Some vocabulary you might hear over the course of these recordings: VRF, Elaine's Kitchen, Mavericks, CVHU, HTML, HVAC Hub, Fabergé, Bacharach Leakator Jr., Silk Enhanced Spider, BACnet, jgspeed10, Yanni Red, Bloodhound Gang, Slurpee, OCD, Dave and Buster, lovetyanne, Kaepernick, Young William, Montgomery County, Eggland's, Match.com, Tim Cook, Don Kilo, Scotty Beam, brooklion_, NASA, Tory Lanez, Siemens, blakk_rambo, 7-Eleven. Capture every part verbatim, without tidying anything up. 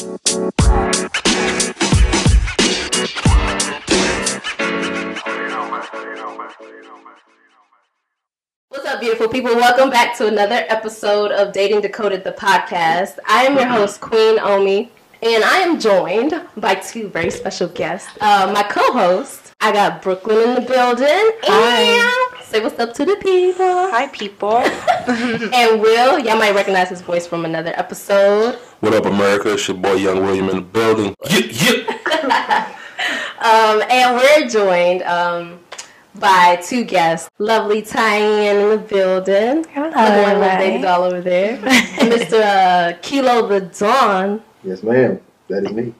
What's up, beautiful people? Welcome back to another episode of Dating Decoded, the podcast. I am your host, Queen Omi, and I am joined by two very special guests. Uh, my co-host, I got Brooklyn in the building. Hi. And say what's up to the people. Hi, people. And Will, y'all might recognize his voice from another episode. What up, America? It's your boy, Young William in the building. Yeah, yeah. um, and we're joined um, by two guests. Lovely Tyanne in the building. Hello. The one with baby doll over there. And Mister Uh, Kilo the Don. Yes, ma'am. That is me.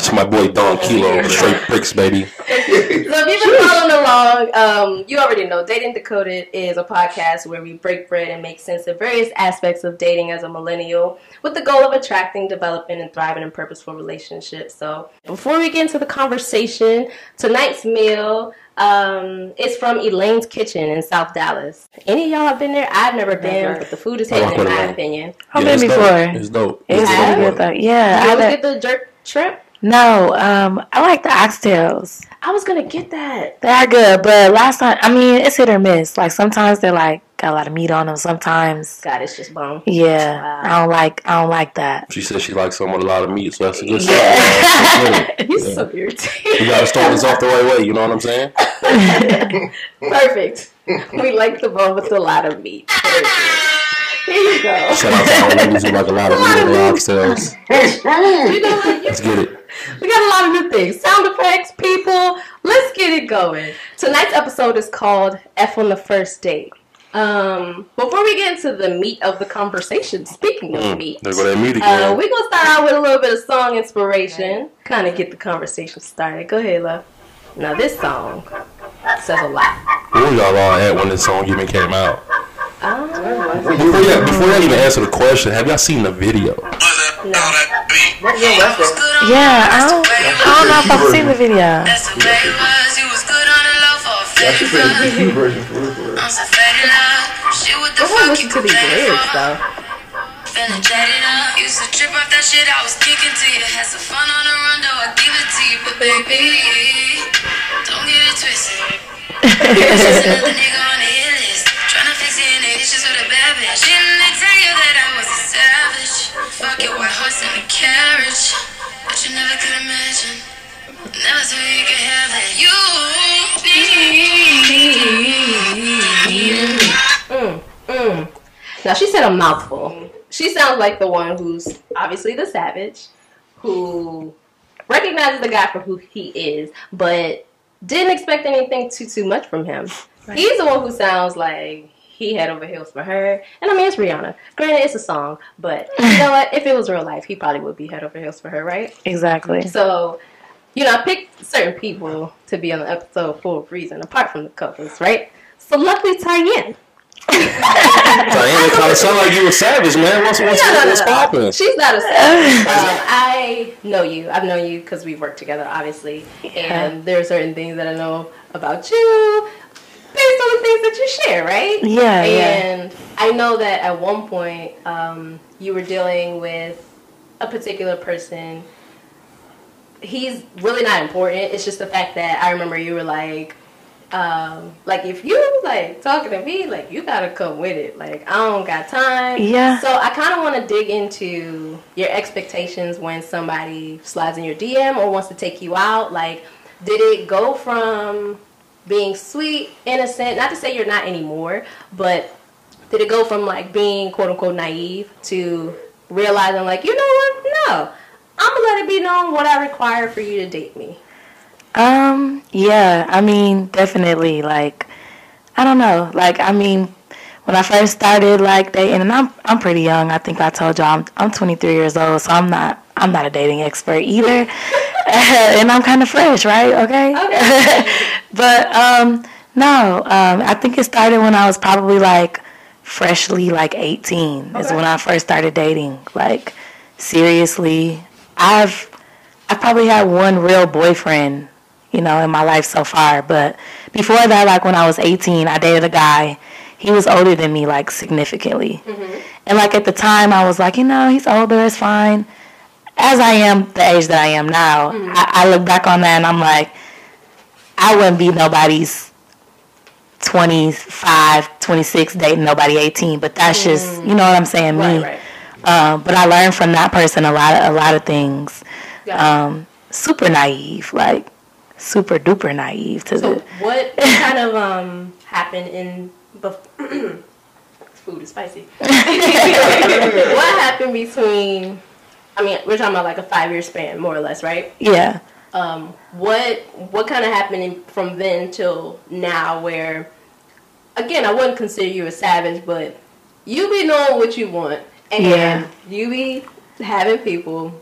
It's my boy Don Kilo, straight pricks, baby. So if you've been following along, um, you already know Dating Decoded is a podcast where we break bread and make sense of various aspects of dating as a millennial with the goal of attracting, developing, and thriving in purposeful relationships. So before we get into the conversation, tonight's meal um, is from Elaine's Kitchen in South Dallas. Any of y'all have been there? I've never been, never. But the food is heaven in my around. opinion. I've yeah, been before. It's dope. It's really good though. Yeah. You always get the jerk shrimp? No, um, I like the oxtails. I was gonna get that. They are good, but last time, I mean, it's hit or miss. Like sometimes they're like got a lot of meat on them. Sometimes God, it's just bone. Yeah, wow. I don't like. I don't like that. She said she likes some with a lot of meat, so that's a good yeah. sign. You're yeah. so irritating. You gotta start this off the right way. You know what I'm saying? Perfect. We like the bone with a lot of meat. Here you go. Shout out to all ladies who like a lot of meat and oxtails. You know what? Let's get it. We got a lot of new things. Sound effects, people. Let's get it going. Tonight's episode is called F on the First Date. Um, before we get into the meat of the conversation, speaking of mm, meat, they're meet again. Uh, we're going to start out with a little bit of song inspiration. Okay. Kind of get the conversation started. Go ahead, love. Now, this song says a lot. Where y'all all at when this song even came out? Um, before, y'all, before y'all even answer the question, have y'all seen the video? No. Yeah, I don't, I don't know if I've seen the video. I listen to these lyrics though. Used to trip off that shit I was kicking to you. Had some fun on the run though, I give it to you, but baby, don't get it twisted. Just another nigga on the hit list, trying to fix it in the dishes with a bad bitch. Didn't they tell you that I was a savage? Fuck your white horse and a carriage, but you never could imagine. Never thought you could have that. You need. Mm, mm. Now she said a mouthful. She sounds like the one who's obviously the savage, who recognizes the guy for who he is, but didn't expect anything too too much from him. Right. He's the one who sounds like he head over heels for her. And I mean, it's Rihanna. Granted, it's a song, but you know what? If it was real life, he probably would be head over heels for her, right? Exactly. So, you know, I picked certain people to be on the episode for a reason, apart from the couples, right? So, luckily, Tyanne. Tyanne kind of sound like you were savage, man. What's, what's, no, no, no, what's no. popping? She's not a savage. uh, I know you. I've known you because we work together, obviously. Yeah. And there are certain things that I know about you, based on the things that you share, right? Yeah, and yeah. I know that at one point um, you were dealing with a particular person. He's really not important. It's just the fact that I remember you were like, um, like if you like talking to me, like you gotta come with it. Like I don't got time. Yeah. So I kind of want to dig into your expectations when somebody slides in your D M or wants to take you out. Like, did it go from being sweet, innocent, not to say you're not anymore, but did it go from like being quote unquote naive to realizing like, you know what, no, I'm gonna let it be known what I require for you to date me? Um, yeah, I mean, definitely, like, I don't know, like, I mean, when I first started like dating, and I'm I'm pretty young, I think I told y'all, I'm, I'm twenty-three years old, so I'm not, I'm not a dating expert either. And I'm kind of fresh, right? Okay. Okay. But um, no, um, I think it started when I was probably like freshly like eighteen. Okay. Is when I first started dating. Like seriously, I've I probably had one real boyfriend, you know, in my life so far. But before that, like when I was eighteen, I dated a guy. he was older than me, like, significantly. Mm-hmm. And, like, at the time, I was like, you know, he's older, it's fine. As I am the age that I am now, mm-hmm. I, I look back on that and I'm like, I wouldn't be nobody's twenty-five, twenty-six, dating nobody eighteen. But that's mm-hmm. just, you know what I'm saying, right, me. Right. Um, but I learned from that person a lot of, a lot of things. Yeah. Um, super naive, like, super duper naive to so the... So what kind of um, happened in... Bef- food is spicy. What happened between... I mean, we're talking about like a five-year span, more or less, right? Yeah. Um, what what kind of happened in, from then till now where... Again, I wouldn't consider you a savage, but you be knowing what you want. And yeah. you be having people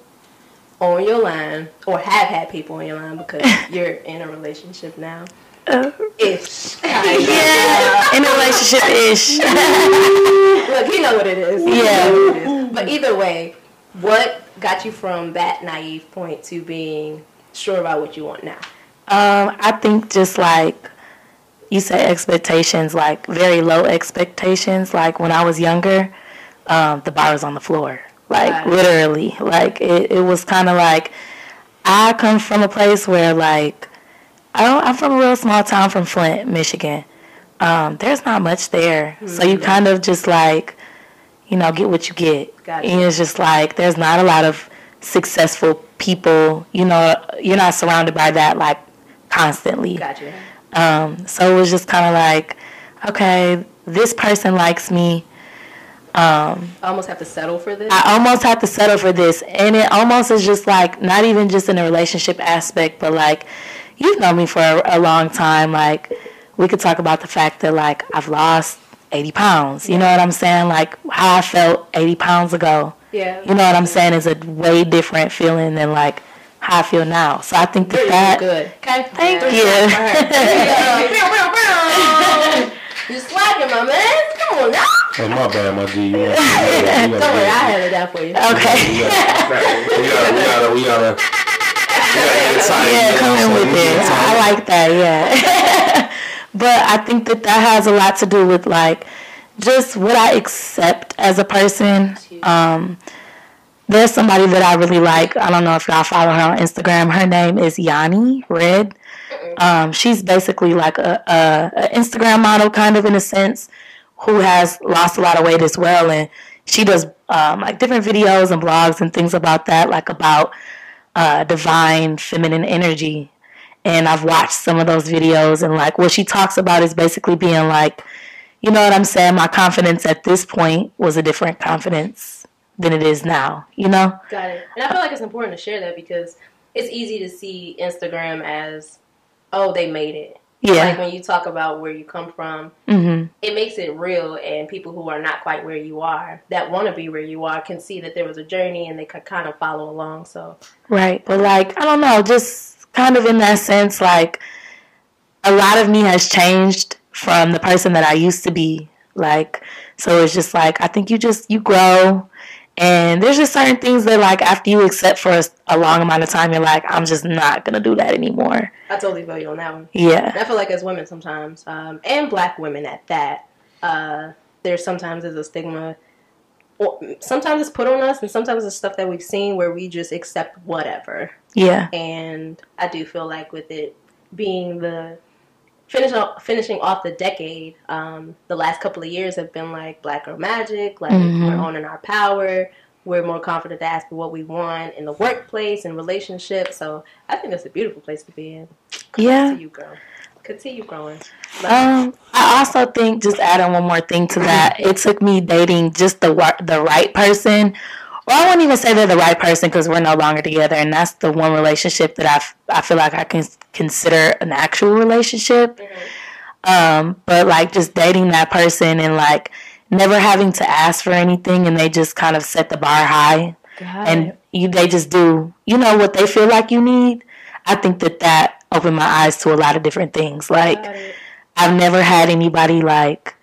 on your line, or have had people on your line because you're in a relationship now. Uh, ish. Yeah. In a relationship-ish. Look, he know what it is. Yeah. What it is. But either way, what got you from that naive point to being sure about what you want now? Um, I think just like you said, expectations, like very low expectations. Like when I was younger, um, the bar was on the floor. Like, right. literally. Like, it, it was kind of like, I come from a place where, like, I don't, I'm from a real small town from Flint, Michigan. Um, there's not much there. Mm-hmm. So you kind of just, like, you know, get what you get. Gotcha. And it's just, like, there's not a lot of successful people. You know, you're not surrounded by that, like, constantly. Gotcha. Um, so it was just kind of like, okay, this person likes me. Um, I almost have to settle for this. I almost have to settle for this. And it almost is just like, not even just in a relationship aspect, but like, you've known me for a, a long time. Like, we could talk about the fact that, like, I've lost eighty pounds. You yeah. know what I'm saying? Like, how I felt eighty pounds ago. Yeah. You know what I'm saying? Is a way different feeling than, like, how I feel now. So I think that really that. Good. Okay. Thank yeah. you. You're slacking, my man. Come on now. Oh, my bad, my G. You want to, you want to, you want to, don't worry, I had it out for you. Okay. We gotta, we gotta, we gotta, we gotta inside. Yeah, come in with it. I like that, yeah. But I think that that has a lot to do with, like, just what I accept as a person. Um, there's somebody that I really like. I don't know if y'all follow her on Instagram. Her name is Yanni Red. Um, she's basically like a, a, a Instagram model, kind of, in a sense, who has lost a lot of weight as well, and she does um, like different videos and blogs and things about that, like about uh, divine feminine energy. And I've watched some of those videos, and like what she talks about is basically being like, you know what I'm saying, my confidence at this point was a different confidence than it is now, you know? Got it. And I feel like it's important to share that because it's easy to see Instagram as, oh, they made it. Yeah. Like when you talk about where you come from, mm-hmm. it makes it real, and people who are not quite where you are, that want to be where you are, can see that there was a journey and they could kind of follow along. So right. But like, I don't know, just kind of in that sense, like a lot of me has changed from the person that I used to be. Like, so it's just like, I think you just, you grow, and there's just certain things that, like, after you accept for a, a long amount of time, you're like, I'm just not going to do that anymore. I totally feel you on that one. Yeah. And I feel like as women sometimes, um, and black women at that, uh, there sometimes is a stigma. Or sometimes it's put on us, and sometimes it's stuff that we've seen where we just accept whatever. Yeah. And I do feel like with it being the... Finish off, finishing off the decade, um, the last couple of years have been like Black Girl Magic, like mm-hmm. we're owning our power, we're more confident to ask for what we want in the workplace and relationships. So I think that's a beautiful place to be in. Continue yeah. Continue growing. Continue growing. Um, I also think, just adding one more thing to that, it took me dating just the the right person. Well, I wouldn't even say they're the right person because we're no longer together, and that's the one relationship that I, f- I feel like I can consider an actual relationship. Mm-hmm. Um, but, like, just dating that person and, like, never having to ask for anything, and they just kind of set the bar high. God. And you, they just do, you know, what they feel like you need. I think that that opened my eyes to a lot of different things. Like, I've never had anybody, like,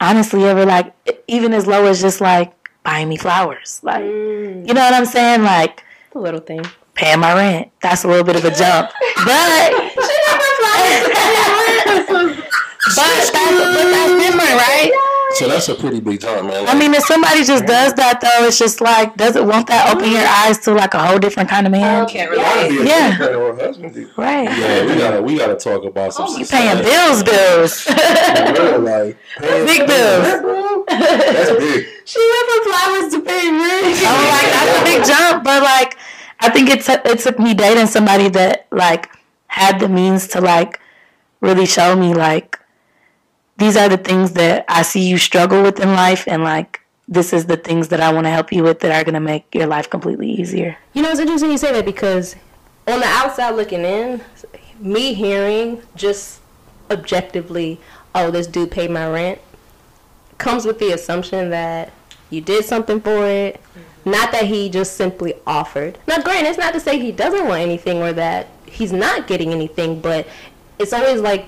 honestly ever, like, even as low as just, like, buying me flowers, like mm. you know what I'm saying, like a little thing, paying my rent. That's a little bit of a jump, but she got my flowers. But that's, but that's different, right? So that's a pretty big time, man. Like, I mean, if somebody just does that, though, it's just like, does it won't that open your eyes to like a whole different kind of man? Okay, really. Yeah. Kind of husband, right. Yeah, we gotta we gotta talk about some. Oh, you paying bills, bills. Real, like, paying big bills. bills. That's big. She went from flowers to paying bills. I'm like, that's a big jump, but like, I think it t- it took me dating somebody that like had the means to like really show me like, these are the things that I see you struggle with in life, and like this is the things that I want to help you with that are going to make your life completely easier. You know, it's interesting you say that because on the outside looking in, me hearing just objectively, oh, this dude paid my rent, comes with the assumption that you did something for it, not that he just simply offered. Now, granted, it's not to say he doesn't want anything or that he's not getting anything, but it's always like,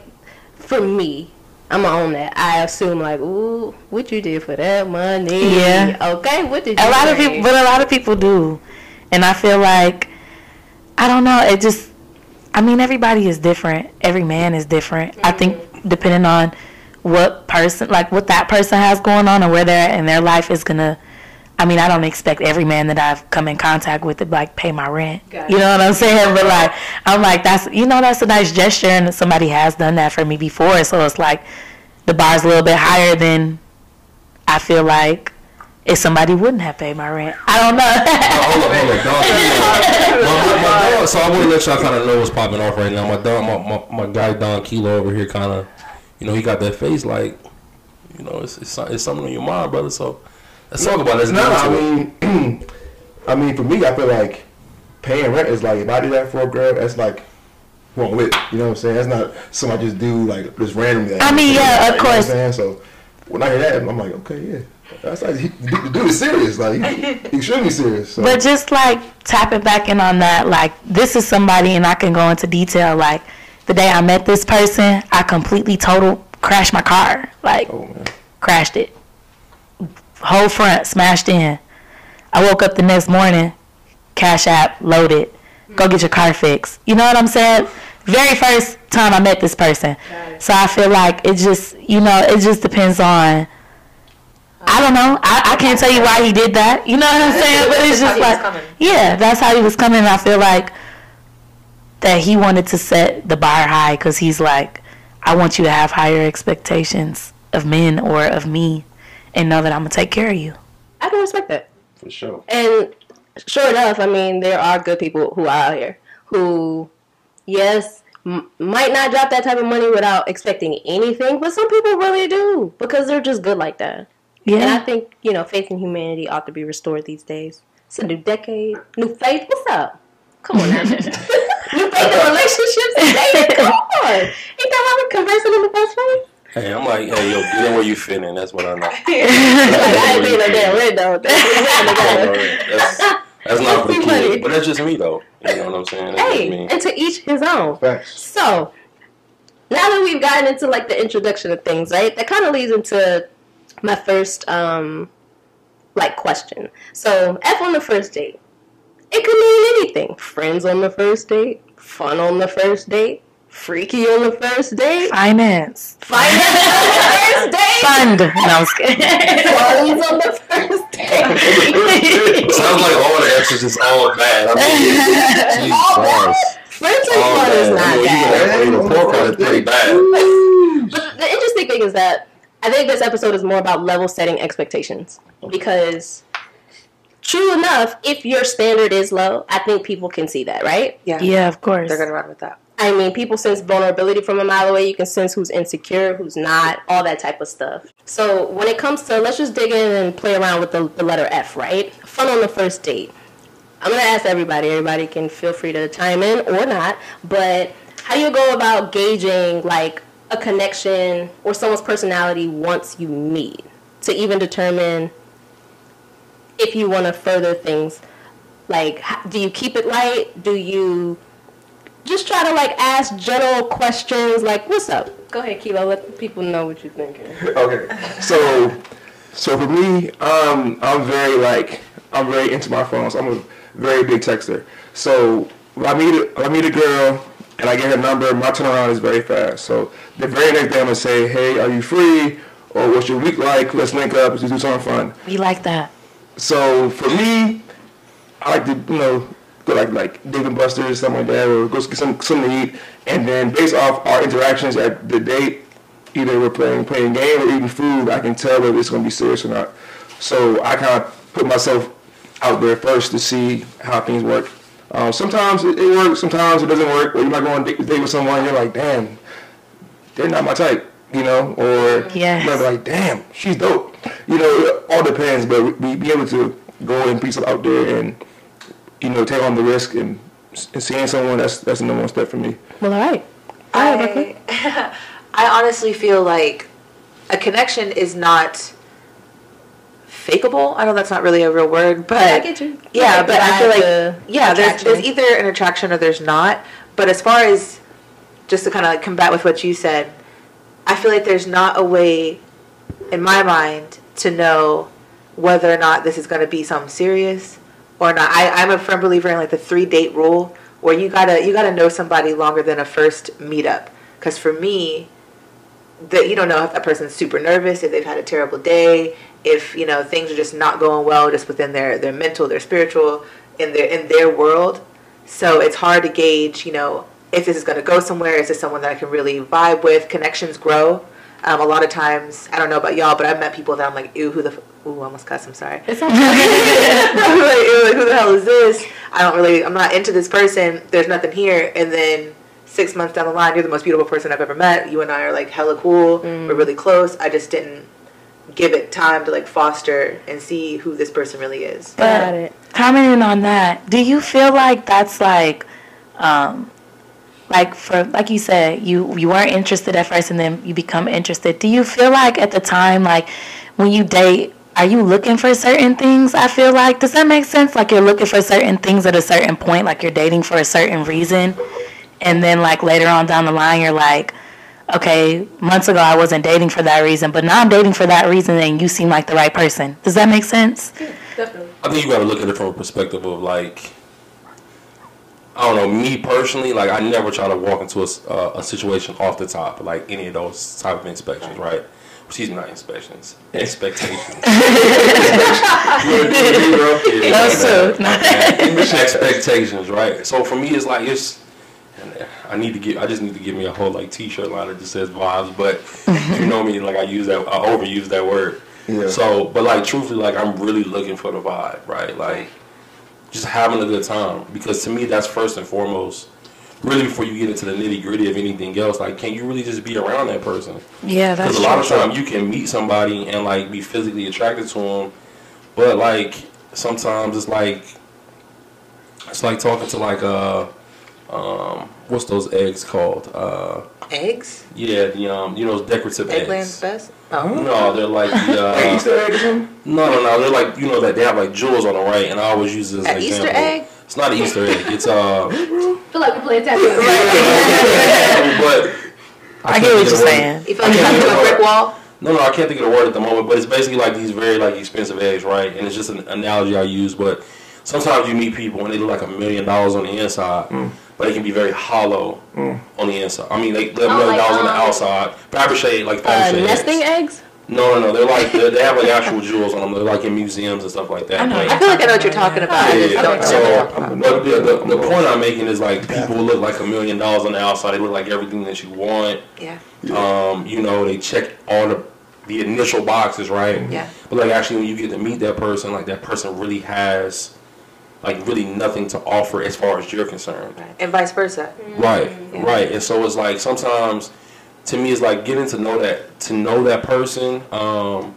for me, I'm gonna own that. I assume like, ooh, what you did for that money? Yeah. Okay, what did you? A lot of people, but a lot of people do, and I feel like, I don't know. It just, I mean, everybody is different. Every man is different. Mm-hmm. I think depending on what person, like what that person has going on, or where they're at in their life is gonna. I mean, I don't expect every man that I've come in contact with to like pay my rent. Got you know it. What I'm saying? But like, I'm like, that's, you know, that's a nice gesture, and somebody has done that for me before. So it's like, the bar's a little bit higher than I feel like if somebody wouldn't have paid my rent. I don't know. Hold on, hold on, dog. My, my, my dog. So I want to let y'all kind of know what's popping off right now. My dog, my, my, my guy Don Kilo over here, kind of, you know, he got that face like, you know, it's it's, it's something on your mind, brother. So let's talk about this. No, I mean, I mean, for me, I feel like paying rent is like, if I do that for a girl, that's like, well, with, you know what I'm saying? That's not something I just do like just randomly. Like, I mean, yeah, like, of course. You know what I'm saying? So when I hear that, I'm like, okay, yeah, that's like, he, the dude is serious, like he, extremely serious. So. But just like tapping back in on that, like this is somebody, and I can go into detail. Like the day I met this person, I completely total crashed my car, like oh, man. crashed it, whole front smashed in. I woke up the next morning, Cash App loaded. Go get your car fixed. You know what I'm saying? Very first time I met this person. So I feel like it just, you know, it just depends on, I don't know. I, I can't tell you why he did that. You know what I'm saying? But it's just like, yeah, that's how he was coming. And I feel like that he wanted to set the bar high because he's like, I want you to have higher expectations of men or of me and know that I'm going to take care of you. I can respect that. For sure. And sure enough, I mean, there are good people who are out here who, yes, m- might not drop that type of money without expecting anything, but some people really do because they're just good like that. Yeah. And I think, you know, faith in humanity ought to be restored these days. It's a new decade. New faith? What's up? Come on now. New faith in relationships and dating? Come on. Ain't that why we're conversing in the best way? Hey, I'm like, hey, yo, you know where you fit in. That's what I know. Like, I ain't being a damn window. That's That's not for the kid, but that's just me, though. You know what I'm saying? That's hey, me. And to each his own. Facts. So, now that we've gotten into, like, the introduction of things, right, that kind of leads into my first, um, like, question. So, F on the first date. It could mean anything. Friends on the first date. Fun on the first date. Freaky on the first date. Finance. Finance on the first date. Fund. No, I'm just kidding. Funds on the first date. Sounds like all the extras is all bad. I mean, geez, all bad. Friends and fun is not bad. You know, pretty bad. But the interesting thing is that I think this episode is more about level setting expectations. Because true enough, if your standard is low, I think people can see that, right? Yeah. Yeah, of course. They're going to run with that. I mean, people sense vulnerability from a mile away. You can sense who's insecure, who's not, all that type of stuff. So when it comes to, let's just dig in and play around with the, the letter F, right? Fun on the first date. I'm going to ask everybody. Everybody can feel free to chime in or not. But how do you go about gauging, like, a connection or someone's personality once you meet to even determine if you want to further things? Like, do you keep it light? Do you... Just try to, like, ask general questions, like, what's up? Go ahead, Kilo. Let the people know what you're thinking. Okay. So, so for me, um, I'm very, like, I'm very into my phone. So I'm a very big texter. So, when I meet a, I meet a girl, and I get her number. My turnaround is very fast. So the very next day, I'm going to say, hey, are you free? Or what's your week like? Let's link up. Let's do something fun. We like that. So for me, I like to, you know, go like like Dave and Buster or something like that, or go get some, something to eat. And then based off our interactions at the date, either we're playing playing game or eating food, I can tell whether it's going to be serious or not. So I kind of put myself out there first to see how things work. Um, sometimes it, it works, sometimes it doesn't work. Or you might go on a date with someone and you're like, damn, they're not my type, you know? Or yes. you're like, damn, she's dope. You know, it all depends, but we be able to go and piece it out there and, you know, take on the risk and, and seeing someone, that's that's the number one step for me. Well, all right. All right, I, I honestly feel like a connection is not fakeable. I know that's not really a real word, but yeah, I get you. Yeah, yeah, but I feel like yeah, there's, there's either an attraction or there's not. But as far as just to kind of like combat with what you said, I feel like there's not a way in my mind to know whether or not this is going to be something serious or not. I, I'm a firm believer in like the three date rule, where you gotta you gotta know somebody longer than a first meetup. Because for me, that you don't know if that person's super nervous, if they've had a terrible day, if, you know, things are just not going well just within their, their mental, their spiritual, in their in their world. So it's hard to gauge, you know, if this is going to go somewhere. Is this someone that I can really vibe with? Connections grow. Um, a lot of times, I don't know about y'all, but I've met people that I'm like, ew, who the, f ooh, I almost cussed, I'm sorry. It's okay. I'm like, ew, like, who the hell is this? I don't really, I'm not into this person. There's nothing here. And then six months down the line, you're the most beautiful person I've ever met. You and I are like hella cool. Mm. We're really close. I just didn't give it time to like foster and see who this person really is. Got it. Commenting on that, do you feel like that's like, um, like for like you said, you you weren't interested at first and then you become interested. Do you feel like at the time, like when you date, are you looking for certain things? I feel like, does that make sense? Like you're looking for certain things at a certain point, like you're dating for a certain reason, and then like later on down the line, you're like, okay, months ago I wasn't dating for that reason, but now I'm dating for that reason, and you seem like the right person. Does that make sense? Yeah, definitely. I think you got to look at it from a perspective of like, I don't know, me personally, like I never try to walk into a, uh, a situation off the top, like any of those type of inspections, right? Excuse me, not inspections, expectations. Expectations, right? So for me, it's like it's. And I need to get. I just need to give me a whole like T-shirt line that just says vibes. But you know me, like I use that. I overuse that word. Yeah. So, but like truthfully, like I'm really looking for the vibe, right? Like just having a good time, because to me that's first and foremost. Really, before you get into the nitty gritty of anything else, like can you really just be around that person? Yeah, that's true. Because a lot of times you can meet somebody and like be physically attracted to them, but like sometimes it's like it's like talking to like a. Um, what's those eggs called? Uh, eggs? Yeah, the um, you know, those decorative Eggland's eggs. Eggland's best? Oh. No, they're like the. Uh, Easter eggs? No, no, no. They're like, you know, that they have like jewels on the right, and I always use this. An Easter egg? It's not an Easter egg. It's uh. I feel like we playing tattoo. But I, I get what you're saying. You feel like you're talking to a brick wall? No, no, I can't think of the word at the moment, but it's basically like these very like expensive eggs, right? And it's just an analogy I use, but sometimes you meet people and they look like a million dollars on the inside. Mm. But they can be very hollow mm. on the inside. I mean, they have oh, million dollars on the outside. Fabergé, like Fabergé uh, nesting eggs? No, no, no. They're like they're, they have like actual jewels on them. They're like in museums and stuff like that. I, know. Like, I feel like I know what you're talking about. Yeah, yeah. Don't so, about. But the, the, the point I'm making is like people look like a million dollars on the outside. They look like everything that you want. Yeah. Um, you know, they check all the the initial boxes, right? Yeah. But like actually, when you get to meet that person, like that person really has. Like really nothing to offer as far as you're concerned, right. And vice versa. Right, yeah. Right. And so it's like sometimes, to me, it's like getting to know that to know that person. Um,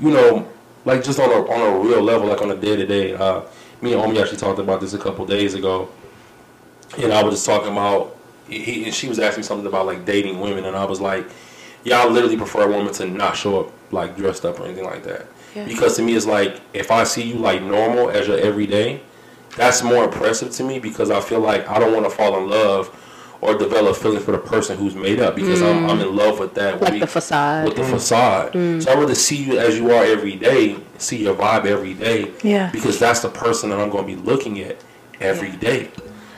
you know, like just on a on a real level, like on a day to day. Uh, me and Omi actually talked about this a couple days ago, and I was just talking about. He, and she was asking something about like dating women, and I was like, "Yeah, I literally prefer a woman to not show up like dressed up or anything like that." Yeah. Because to me, it's like if I see you like normal as your everyday. That's more impressive to me because I feel like I don't want to fall in love or develop feelings for the person who's made up because mm. I'm, I'm in love with that. Like we, the facade. With the mm. facade. Mm. So I rather see you as you are every day, see your vibe every day. Yeah. Because that's the person that I'm going to be looking at every yeah. day.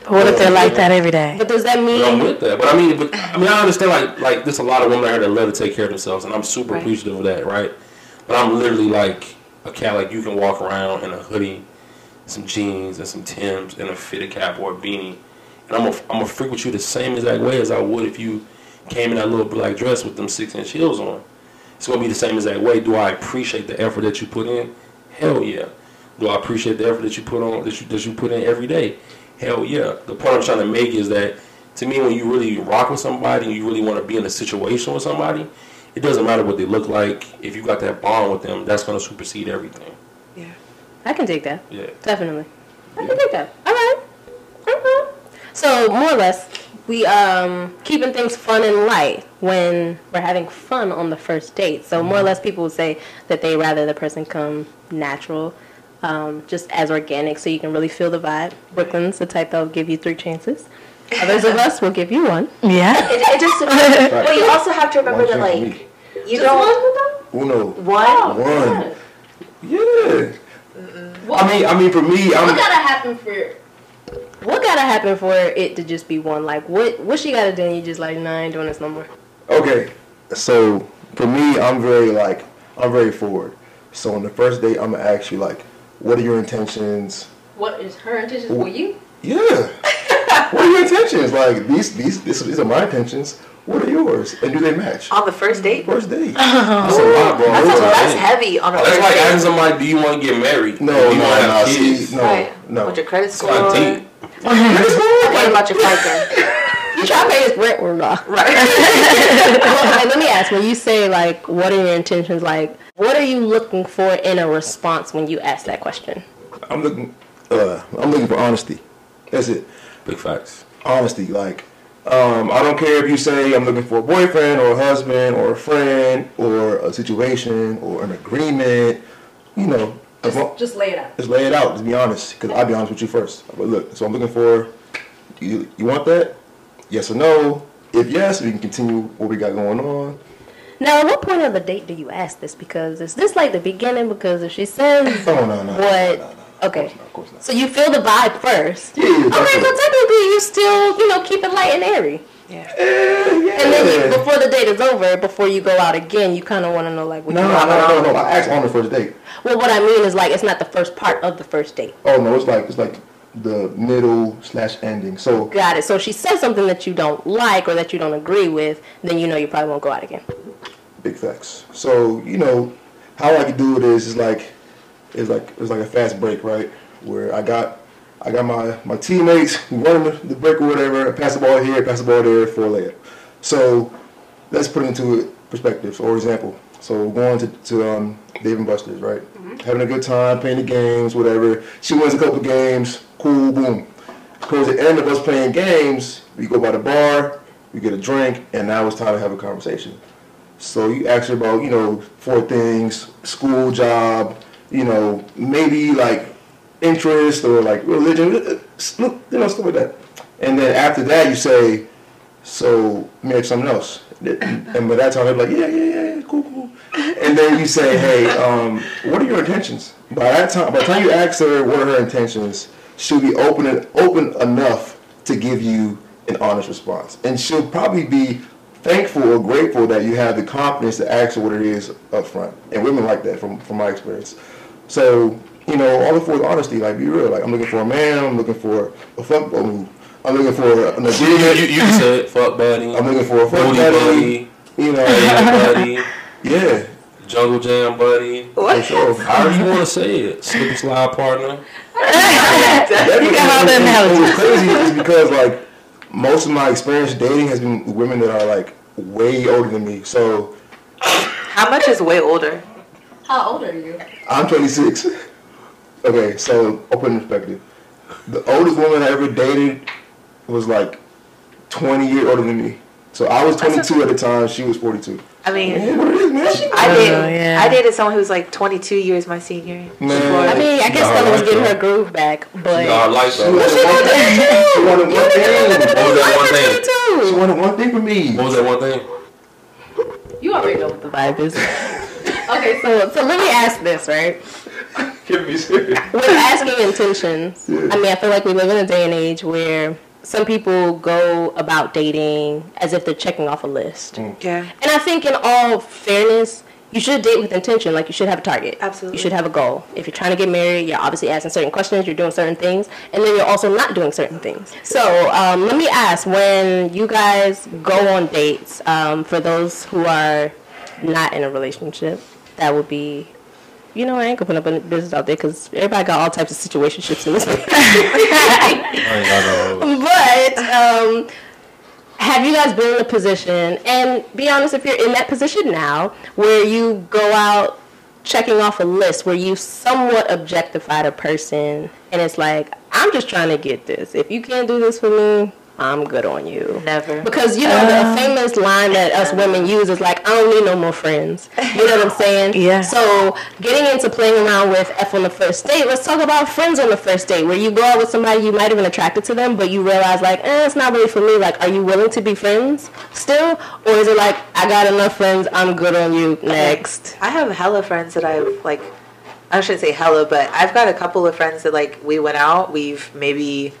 But what yeah, if they're like yeah. that every day? But does that mean? I'm with that. But I mean, but, I mean, I understand. Like, like there's a lot of women out here that love to take care of themselves, and I'm super right. appreciative of that, right? But I'm literally like a cat. Like, you can walk around in a hoodie, some jeans, and some Timbs, and a fitted cap or a beanie, and I'm a, I'm a freak with you the same exact way as I would if you came in that little black dress with them six-inch heels on. It's gonna be the same exact way. Do I appreciate the effort that you put in? Hell yeah. Do I appreciate the effort that you put on that you that you put in every day? Hell yeah. The point I'm trying to make is that, to me, when you really rock with somebody and you really want to be in a situation with somebody, it doesn't matter what they look like. If you got that bond with them, that's gonna supersede everything. Yeah, I can dig that. Yeah, definitely. I yeah. can dig that. All right. Mm-hmm. So more or less, we um keeping things fun and light when we're having fun on the first date. So more or less, people would say that they rather the person come natural. Um, just as organic, so you can really feel the vibe. Brooklyn's the type that will give you three chances. Others of us will give you one. Yeah. It, it just. Right. Well, you also have to remember that, like, me. you just don't. Uno. One. Oh, one. Yeah. Mm-mm. Well, I mean, I mean, for me, I'm. What gotta happen for? What gotta happen for it to just be one? Like, what? What she gotta do? And you just like, nah, I ain't doing this no more. Okay, so for me, I'm very like, I'm very forward. So on the first date, I'm actually like. What are your intentions? What is her intentions for you? Yeah. What are your intentions? Like, these, these, this, these are my intentions. What are yours? And do they match? On the first date? First date. That's a lot, bro. That's, that's, that's heavy on a first date. That's like asking somebody, do you want to get married? No, no, no. Kids? No, right. no. What's your credit score? What about your FICO? You try to pay his rent or not? Right. Well, let me ask, when you say, like, what are your intentions, like, what are you looking for in a response when you ask that question? I'm looking, uh, I'm looking for honesty. That's it. Big facts. Honesty, like, um, I don't care if you say I'm looking for a boyfriend or a husband or a friend or a situation or an agreement. You know, just, I, just lay it out. Just lay it out. Just be honest, because I'll be honest with you first. But look, so I'm looking for. You, you want that? Yes or no? If yes, we can continue what we got going on. Now, at what point of the date do you ask this? Because is this like the beginning? Because if she says, oh, no, no, what? No, no, no, no. Okay. Of course not, of course not. So you feel the vibe first. Yeah, yeah, okay, so technically you still, you know, keep it light and airy. Yeah. Uh, yeah. And then you, before the date is over, before you go out again, you kind of want to know, like, what no, you no, no, no, no, no. I asked on the first date. Well, what I mean is, like, it's not the first part of the first date. Oh, no, it's like, it's like. the middle slash ending. So got it. So if she says something that you don't like or that you don't agree with, then you know you probably won't go out again. Big facts. So, you know, how I could do it is is like it's like it's like a fast break, right? Where I got I got my, my teammates running the break or whatever, pass the ball here, pass the ball there for a layup. So let's put it into perspective or example. So we're going to, to um, Dave and Buster's, right? Mm-hmm. Having a good time, playing the games, whatever. She wins a couple games, cool, boom. Because at the end of us playing games, we go by the bar, we get a drink, and now it's time to have a conversation. So you ask her about, you know, four things, school, job, you know, maybe like interest or like religion, you know, stuff like that. And then after that, you say, so marriage something else. And by that time, they're like, yeah, yeah, yeah, yeah, cool, cool. And then you say, hey, um, what are your intentions? By that time, by the time you ask her what are her intentions, she'll be open and open enough to give you an honest response. And she'll probably be thankful or grateful that you have the confidence to ask her what it is up front. And women like that from, from my experience. So, you know, all the for honesty, like, be real. Like, I'm looking for a man, I'm looking for a football move. I'm looking for an agreement. You, you said fuck buddy. I'm looking for a fuck buddy. You know, buddy. Yeah. Jungle Jam buddy. What? For sure. How do you want to say it? Slip and slide partner. That you got all the analogies. What's crazy is because, like, most of my experience dating has been women that are, like, way older than me. So. How much is way older? How old are you? I'm twenty-six. Okay, so open perspective. The oldest woman I ever dated was like twenty years older than me. So I was twenty-two at the time. She was forty-two. I mean, man, what is, man? I, did, oh, yeah. I dated someone who was like twenty-two years my senior. Man. I mean, I guess no, someone was getting her groove back. But no, I like that. She, she wanted that She wanted one thing. What was that one thing? She wanted one thing from me. What was that one thing? You already know what the vibe is. Okay, so so let me ask this, right? Can't be serious. We're asking intentions. Yeah. I mean, I feel like we live in a day and age where some people go about dating as if they're checking off a list. Mm. Yeah. And I think in all fairness, you should date with intention. Like, you should have a target. Absolutely. You should have a goal. If you're trying to get married, you're obviously asking certain questions, you're doing certain things, and then you're also not doing certain things. So um, let me ask, when you guys go on dates, um, for those who are not in a relationship, that would be... You know, I ain't gonna put a business out there because everybody got all types of situationships in this. But um, have you guys been in a position, and be honest, if you're in that position now, where you go out checking off a list, where you somewhat objectified a person, and it's like, I'm just trying to get this. If you can't do this for me, I'm good on you. Never. Because, you know, um, the famous line that us women use is like, I don't need no more friends. You know what I'm saying? Yeah. So getting into playing around with F on the first date, let's talk about friends on the first date, where you go out with somebody, you might have been attracted to them, but you realize, like, eh, it's not really for me. Like, are you willing to be friends still? Or is it like, I got enough friends, I'm good on you, next? I have hella friends that I've, like, I shouldn't say hella, but I've got a couple of friends that, like, we went out, we've maybe...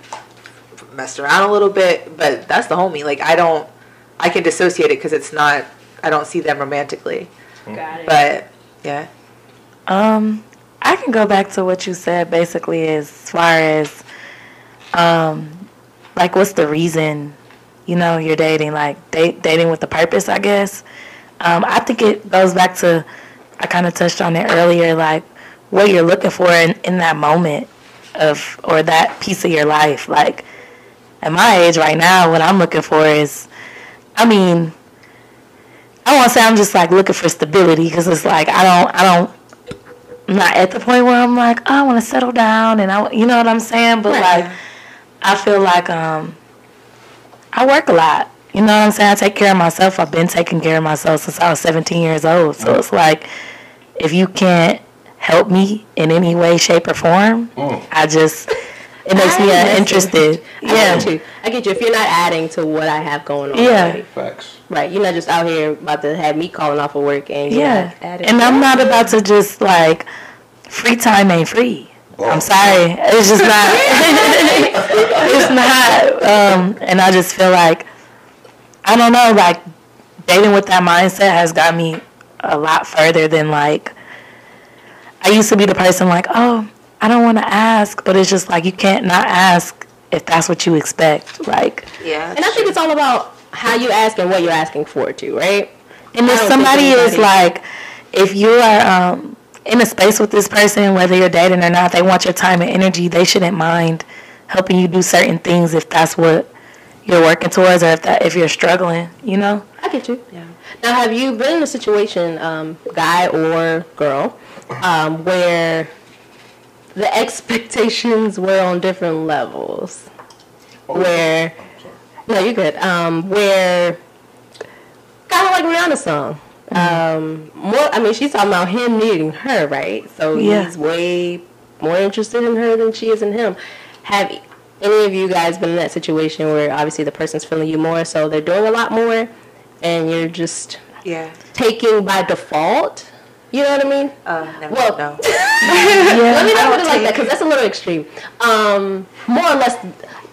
messed around a little bit, but that's the homie. Like, I don't, I can dissociate it because it's not, I don't see them romantically. Got it. But yeah, um I can go back to what you said basically as far as um like, what's the reason, you know, you're dating, like date, dating with a purpose, I guess. um I think it goes back to, I kind of touched on it earlier, like what you're looking for in, in that moment of, or that piece of your life. Like, at my age right now, what I'm looking for is, I mean, I won't say I'm just, like, looking for stability, because it's like, I don't, I don't, I'm not at the point where I'm like, oh, I want to settle down, and I, you know what I'm saying? But, right. like, I feel like um, I work a lot, you know what I'm saying? I take care of myself. I've been taking care of myself since I was seventeen years old, so mm. it's like, if you can't help me in any way, shape, or form, mm. I just... It makes me interested. Yeah. I get you. I get you. If you're not adding to what I have going on. Yeah. Already. Facts. Right. You're not just out here about to have me calling off of work and you're yeah. not adding. And I'm not about to just, like, free time ain't free. Whoa. I'm sorry. It's just not. It's not. Um, and I just feel like, I don't know, like, dating with that mindset has got me a lot further than, like, I used to be the person like, oh, I don't want to ask, but it's just like, you can't not ask if that's what you expect. Like, yeah, and I think true. It's all about how you ask and what you're asking for too, right? And if somebody is like, if you are um, in a space with this person, whether you're dating or not, they want your time and energy, they shouldn't mind helping you do certain things if that's what you're working towards, or if, that, if you're struggling, you know? I get you. Yeah. Now, have you been in a situation, um, guy or girl, um, where... the expectations were on different levels? Oh, where, no, you're good. Um, where, kind of like Rihanna's song. Um, more, I mean, she's talking about him needing her, right? So yeah. he's way more interested in her than she is in him. Have any of you guys been in that situation where obviously the person's feeling you more, so they're doing a lot more, and you're just yeah taking by default? You know what I mean? Uh, never well, no. yeah. Let me not put it like that, because that's a little extreme. Um, more or less,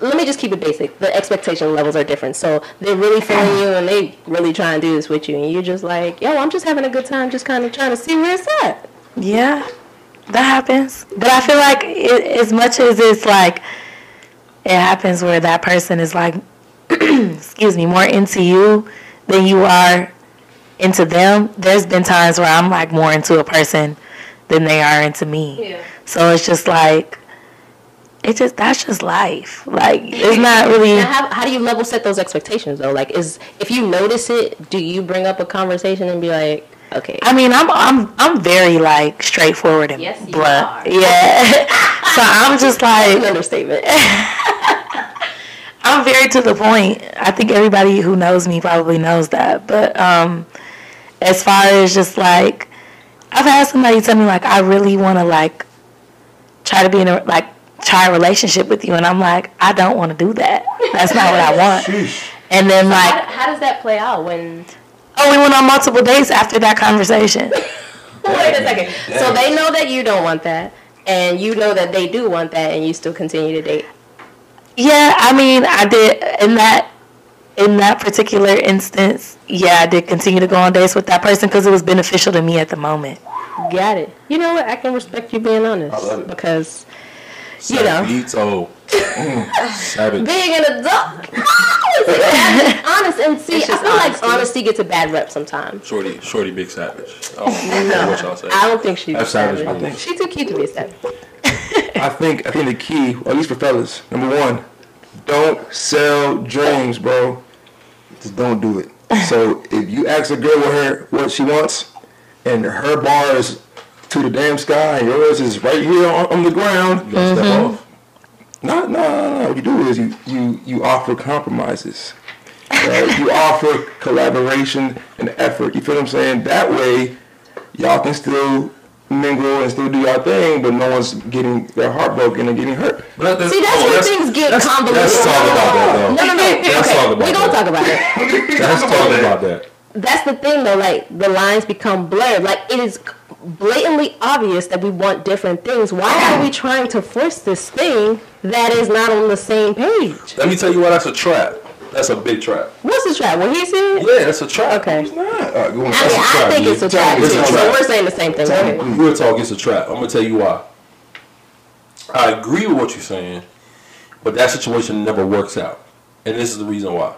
let me just keep it basic. The expectation levels are different. So they're really feeling you, and they really try and do this with you. And you're just like, yo, I'm just having a good time, just kind of trying to see where it's at. Yeah, that happens. But I feel like it, as much as it's like, it happens where that person is like, excuse me, more into you than you are into them. There's been times where I'm like more into a person than they are into me. Yeah. So it's just like, it just, that's just life. Like, it's not really. Now, how, how do you level set those expectations though? Like, is, if you notice it, do you bring up a conversation and be like, okay? I mean, I'm I'm I'm very like straightforward and yes, you blunt. Are. Yeah. So I'm just like, that's an understatement. I'm very to the point. I think everybody who knows me probably knows that. But um, as far as just like, I've had somebody tell me like, I really want to like try to be in a like try a relationship with you, and I'm like, I don't want to do that. That's not what I want. Jeez. And then so like, how, how does that play out when? Oh, we went on multiple dates after that conversation. Wait a second. Dang. So they know that you don't want that. and you know that they do want that, and you still continue to date? Yeah, I mean, I did in that in that particular instance. Yeah, I did continue to go on dates with that person because it was beneficial to me at the moment. Got it. You know what? I can respect you being honest. I love it. Because you know, mm, being an adult, honest, and see, I feel honesty. Like honesty gets a bad rep sometimes. Shorty, Shorty, big savage. Oh, no, what y'all say. I don't think she's savage. savage. I think she's too cute to be a savage. I think I think the key, at least for fellas, number one, don't sell dreams, bro. Just don't do it. So if you ask a girl what her what she wants, and her bar is to the damn sky, and yours is right here on, on the ground, you mm-hmm. step off. No, no, no. What you do is you you, you offer compromises. Right? You offer collaboration and effort. You feel what I'm saying? That way, y'all can still mingle and still do y'all thing, but no one's getting their heart broken and getting hurt. But that's, see, that's oh, where that's, things get that's, convoluted. Let's talk about that, though. No, no, no. Let's okay, talk about we don't that. talk about it. Let's talk about that. That's the thing, though. Like, the lines become blurred. Like, it is blatantly obvious that we want different things. Why are we trying to force this thing that is not on the same page? Let me tell you why that's a trap. That's a big trap. What's a trap? What he said? Yeah, that's a trap. Okay. It's not. Right, I mean, I think it's a trap, it's too. A trap. So we're saying the same thing. Right? Real talk, it's a trap. I'm going to tell you why. I agree with what you're saying, but that situation never works out. And this is the reason why.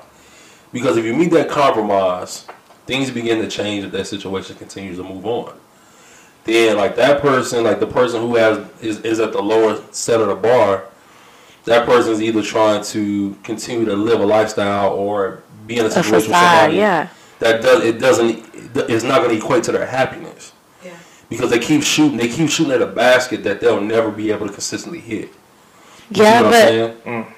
Because if you meet that compromise, things begin to change if that situation continues to move on. Then, like, that person, like the person who has is, is at the lower set of the bar, that person is either trying to continue to live a lifestyle or be in a situation a facade, with somebody yeah. that does it doesn't it's not going to equate to their happiness. Yeah. Because they keep shooting, they keep shooting at a basket that they'll never be able to consistently hit. You yeah, know but. What I'm mm.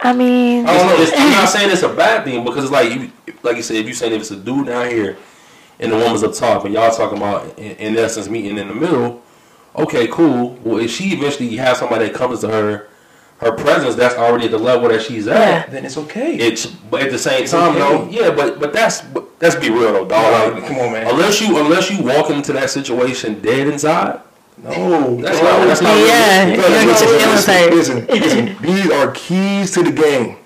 I mean, I don't know. It's, I'm not saying it's a bad thing because it's like you, like you said, if you saying if it's a dude down here and the woman's up top, and y'all talking about in, in essence meeting in the middle, okay, cool. Well, if she eventually has somebody that comes to her, her presence that's already at the level that she's at, yeah. then it's okay. It's but at the same it's time, okay. though, yeah. But but that's but, that's be real though, dog. Like, come on, man. Unless you unless you walk into that situation dead inside. No, that's not what I'm saying. Listen, these are keys to the game.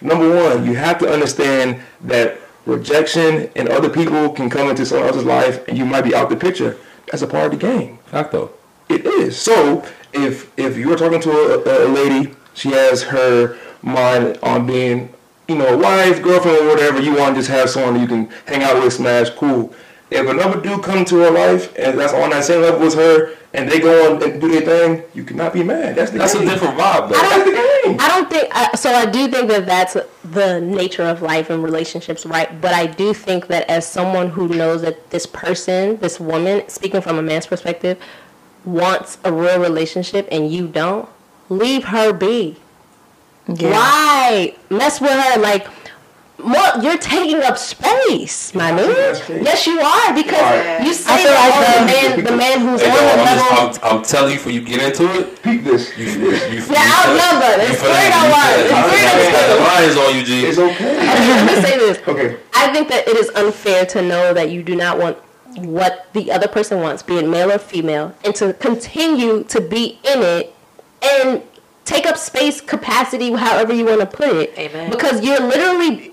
Number one, you have to understand that rejection and other people can come into someone else's life and you might be out the picture. That's a part of the game. Fact though. It is. So, if if you're talking to a, a lady, she has her mind on being, you know, a wife, girlfriend, or whatever, you want to just have someone you can hang out with, smash, cool. If another dude come to her life and that's on that same level as her, and they go on and do their thing, you cannot be mad. That's the that's game. A different vibe, though. I that's the game. I don't think, I, so I do think that that's the nature of life and relationships, right? But I do think that as someone who knows that this person, this woman, speaking from a man's perspective, wants a real relationship and you don't, leave her be. Yeah. Why? Mess with her, like... More, you're taking up space, my dude. Yes, you are because right. you say like the man, the man who's hey, on the level. Just, I'm, I'm telling you, before you get into it, peep this. You, you, you, yeah, I'll number. It's three to one. It's three to two. The lies on you, G. It's okay. Let me say this. Okay. I think that it is unfair to know that you do not want what the other person wants, be it male or female, and to continue to be in it and take up space, capacity, however you want to put it. Amen. Because you're literally.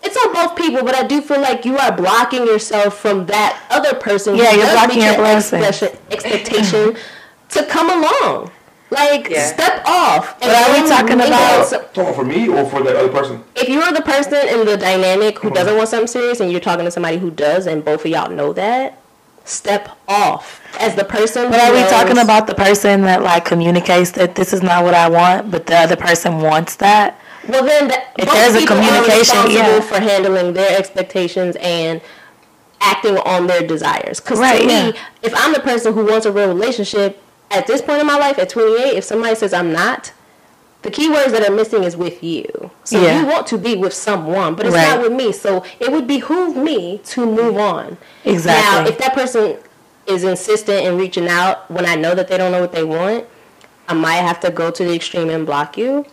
It's on both people, but I do feel like you are blocking yourself from that other person. Yeah, you're blocking your blessing. Expectation to come along. Like, yeah. step off. But are we talking about... Talking for me or for that other person? If you're the person in the dynamic who doesn't want something serious and you're talking to somebody who does and both of y'all know that, step off as the person. But are we talking about the person that, like, communicates that this is not what I want, but the other person wants that? Well, then, the, if there's a communication, are responsible yeah. for handling their expectations and acting on their desires. Because right, to me, yeah. if I'm the person who wants a real relationship, at this point in my life, at twenty-eight, if somebody says I'm not, the key words that are missing is with you. So yeah. you want to be with someone, but it's right. not with me. So it would behoove me to move on. Exactly. Now, if that person is insistent in reaching out when I know that they don't know what they want, I might have to go to the extreme and block you.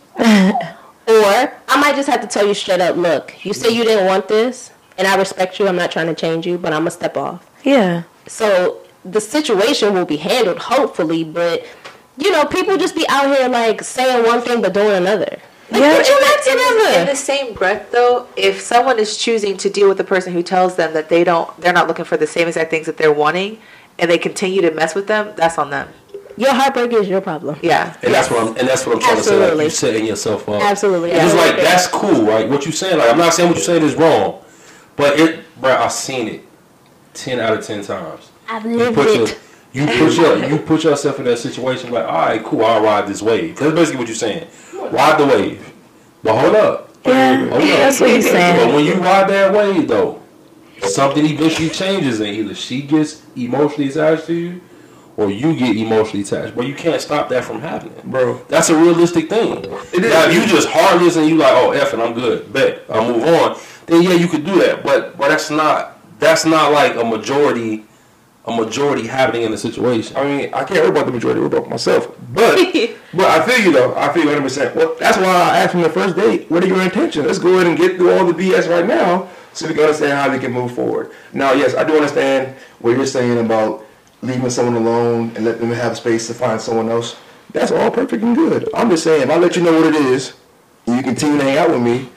Or I might just have to tell you straight up, look, you say you didn't want this, and I respect you. I'm not trying to change you, but I'm going to step off. Yeah. So the situation will be handled, hopefully. But, you know, people just be out here, like, saying one thing but doing another. Like, yeah, you not the, together? In the same breath, though, if someone is choosing to deal with a person who tells them that they don't, they're not looking for the same exact things that they're wanting, and they continue to mess with them, that's on them. Your heartbreak is your problem. Yeah, and that's what I'm, and that's what I'm trying Absolutely. to say. Like, you're setting yourself up. Absolutely. It's Absolutely. like that's cool, right? What you saying? Like, I'm not saying what you saying is wrong, but it, bro, I've seen it ten out of ten times. I've lived you put it. Your, you put your, you put yourself in that situation. Like, all right, cool, I'll ride this wave. That's basically what you're saying. Ride the wave. But hold up. Yeah, hold up. That's what you're saying. But when you ride that wave, though, something eventually changes, and either she gets emotionally attached to you, or you get emotionally attached. But you can't stop that from happening, bro. That's a realistic thing. It is. Now, if you just heartless and you like, oh, F it, I'm good, bet, I'll move on, then yeah, you could do that. But but that's not that's not like a majority a majority happening in the situation. I mean, I can't worry about the majority, worry about myself. But but I feel you though. I feel you one hundred percent. Well, that's why I asked from the first date, what are your intentions? Let's go ahead and get through all the B S right now so we can understand how we can move forward. Now, yes, I do understand what you're saying about leaving someone alone and let them have space to find someone else. That's all perfect and good. I'm just saying, if I let you know what it is, and you continue to hang out with me,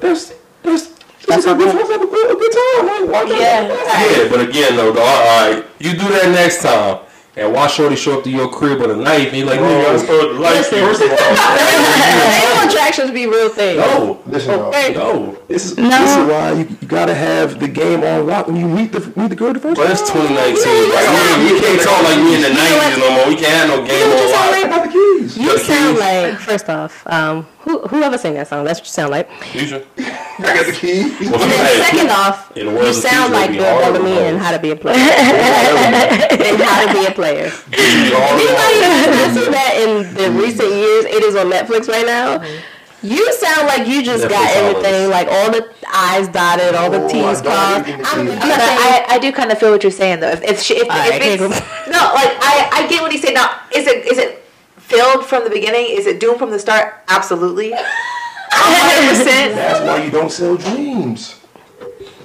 that's that's that's a good, that's a good, a good time. Like, why yeah. yeah, but again though, all right, you do that next time, and why shorty show up to your crib with a knife? And you're like, oh, you gotta start the life first of all. Sexual attractions be real things. No, listen, okay. no, this is, no. This is why you, you gotta have the game on lock when you meet the meet the girl the first time. Well, that's twenty nineteen. Yeah, like, we, we can't talk like we in the nineties no more. We can't have no game on lock. You about the keys. You sound like, first off, um, who whoever sang that song? That's what you sound like. Usually. I got the key. Well, and then hey, second off, you sound like your brother me and how to be a player. And how to be a player. Anybody who's listened to that in the recent years, it is on Netflix right now. You sound like you just Netflix got everything, like all the I's dotted, all the T's crossed. I'm, I'm not I, I do kind of feel what you're saying though. If, if, she, if, right, if it's no, like I, I get what he's saying. Now, is it is it filled from the beginning? Is it doomed from the start? Absolutely. one hundred percent. That's why you don't sell dreams.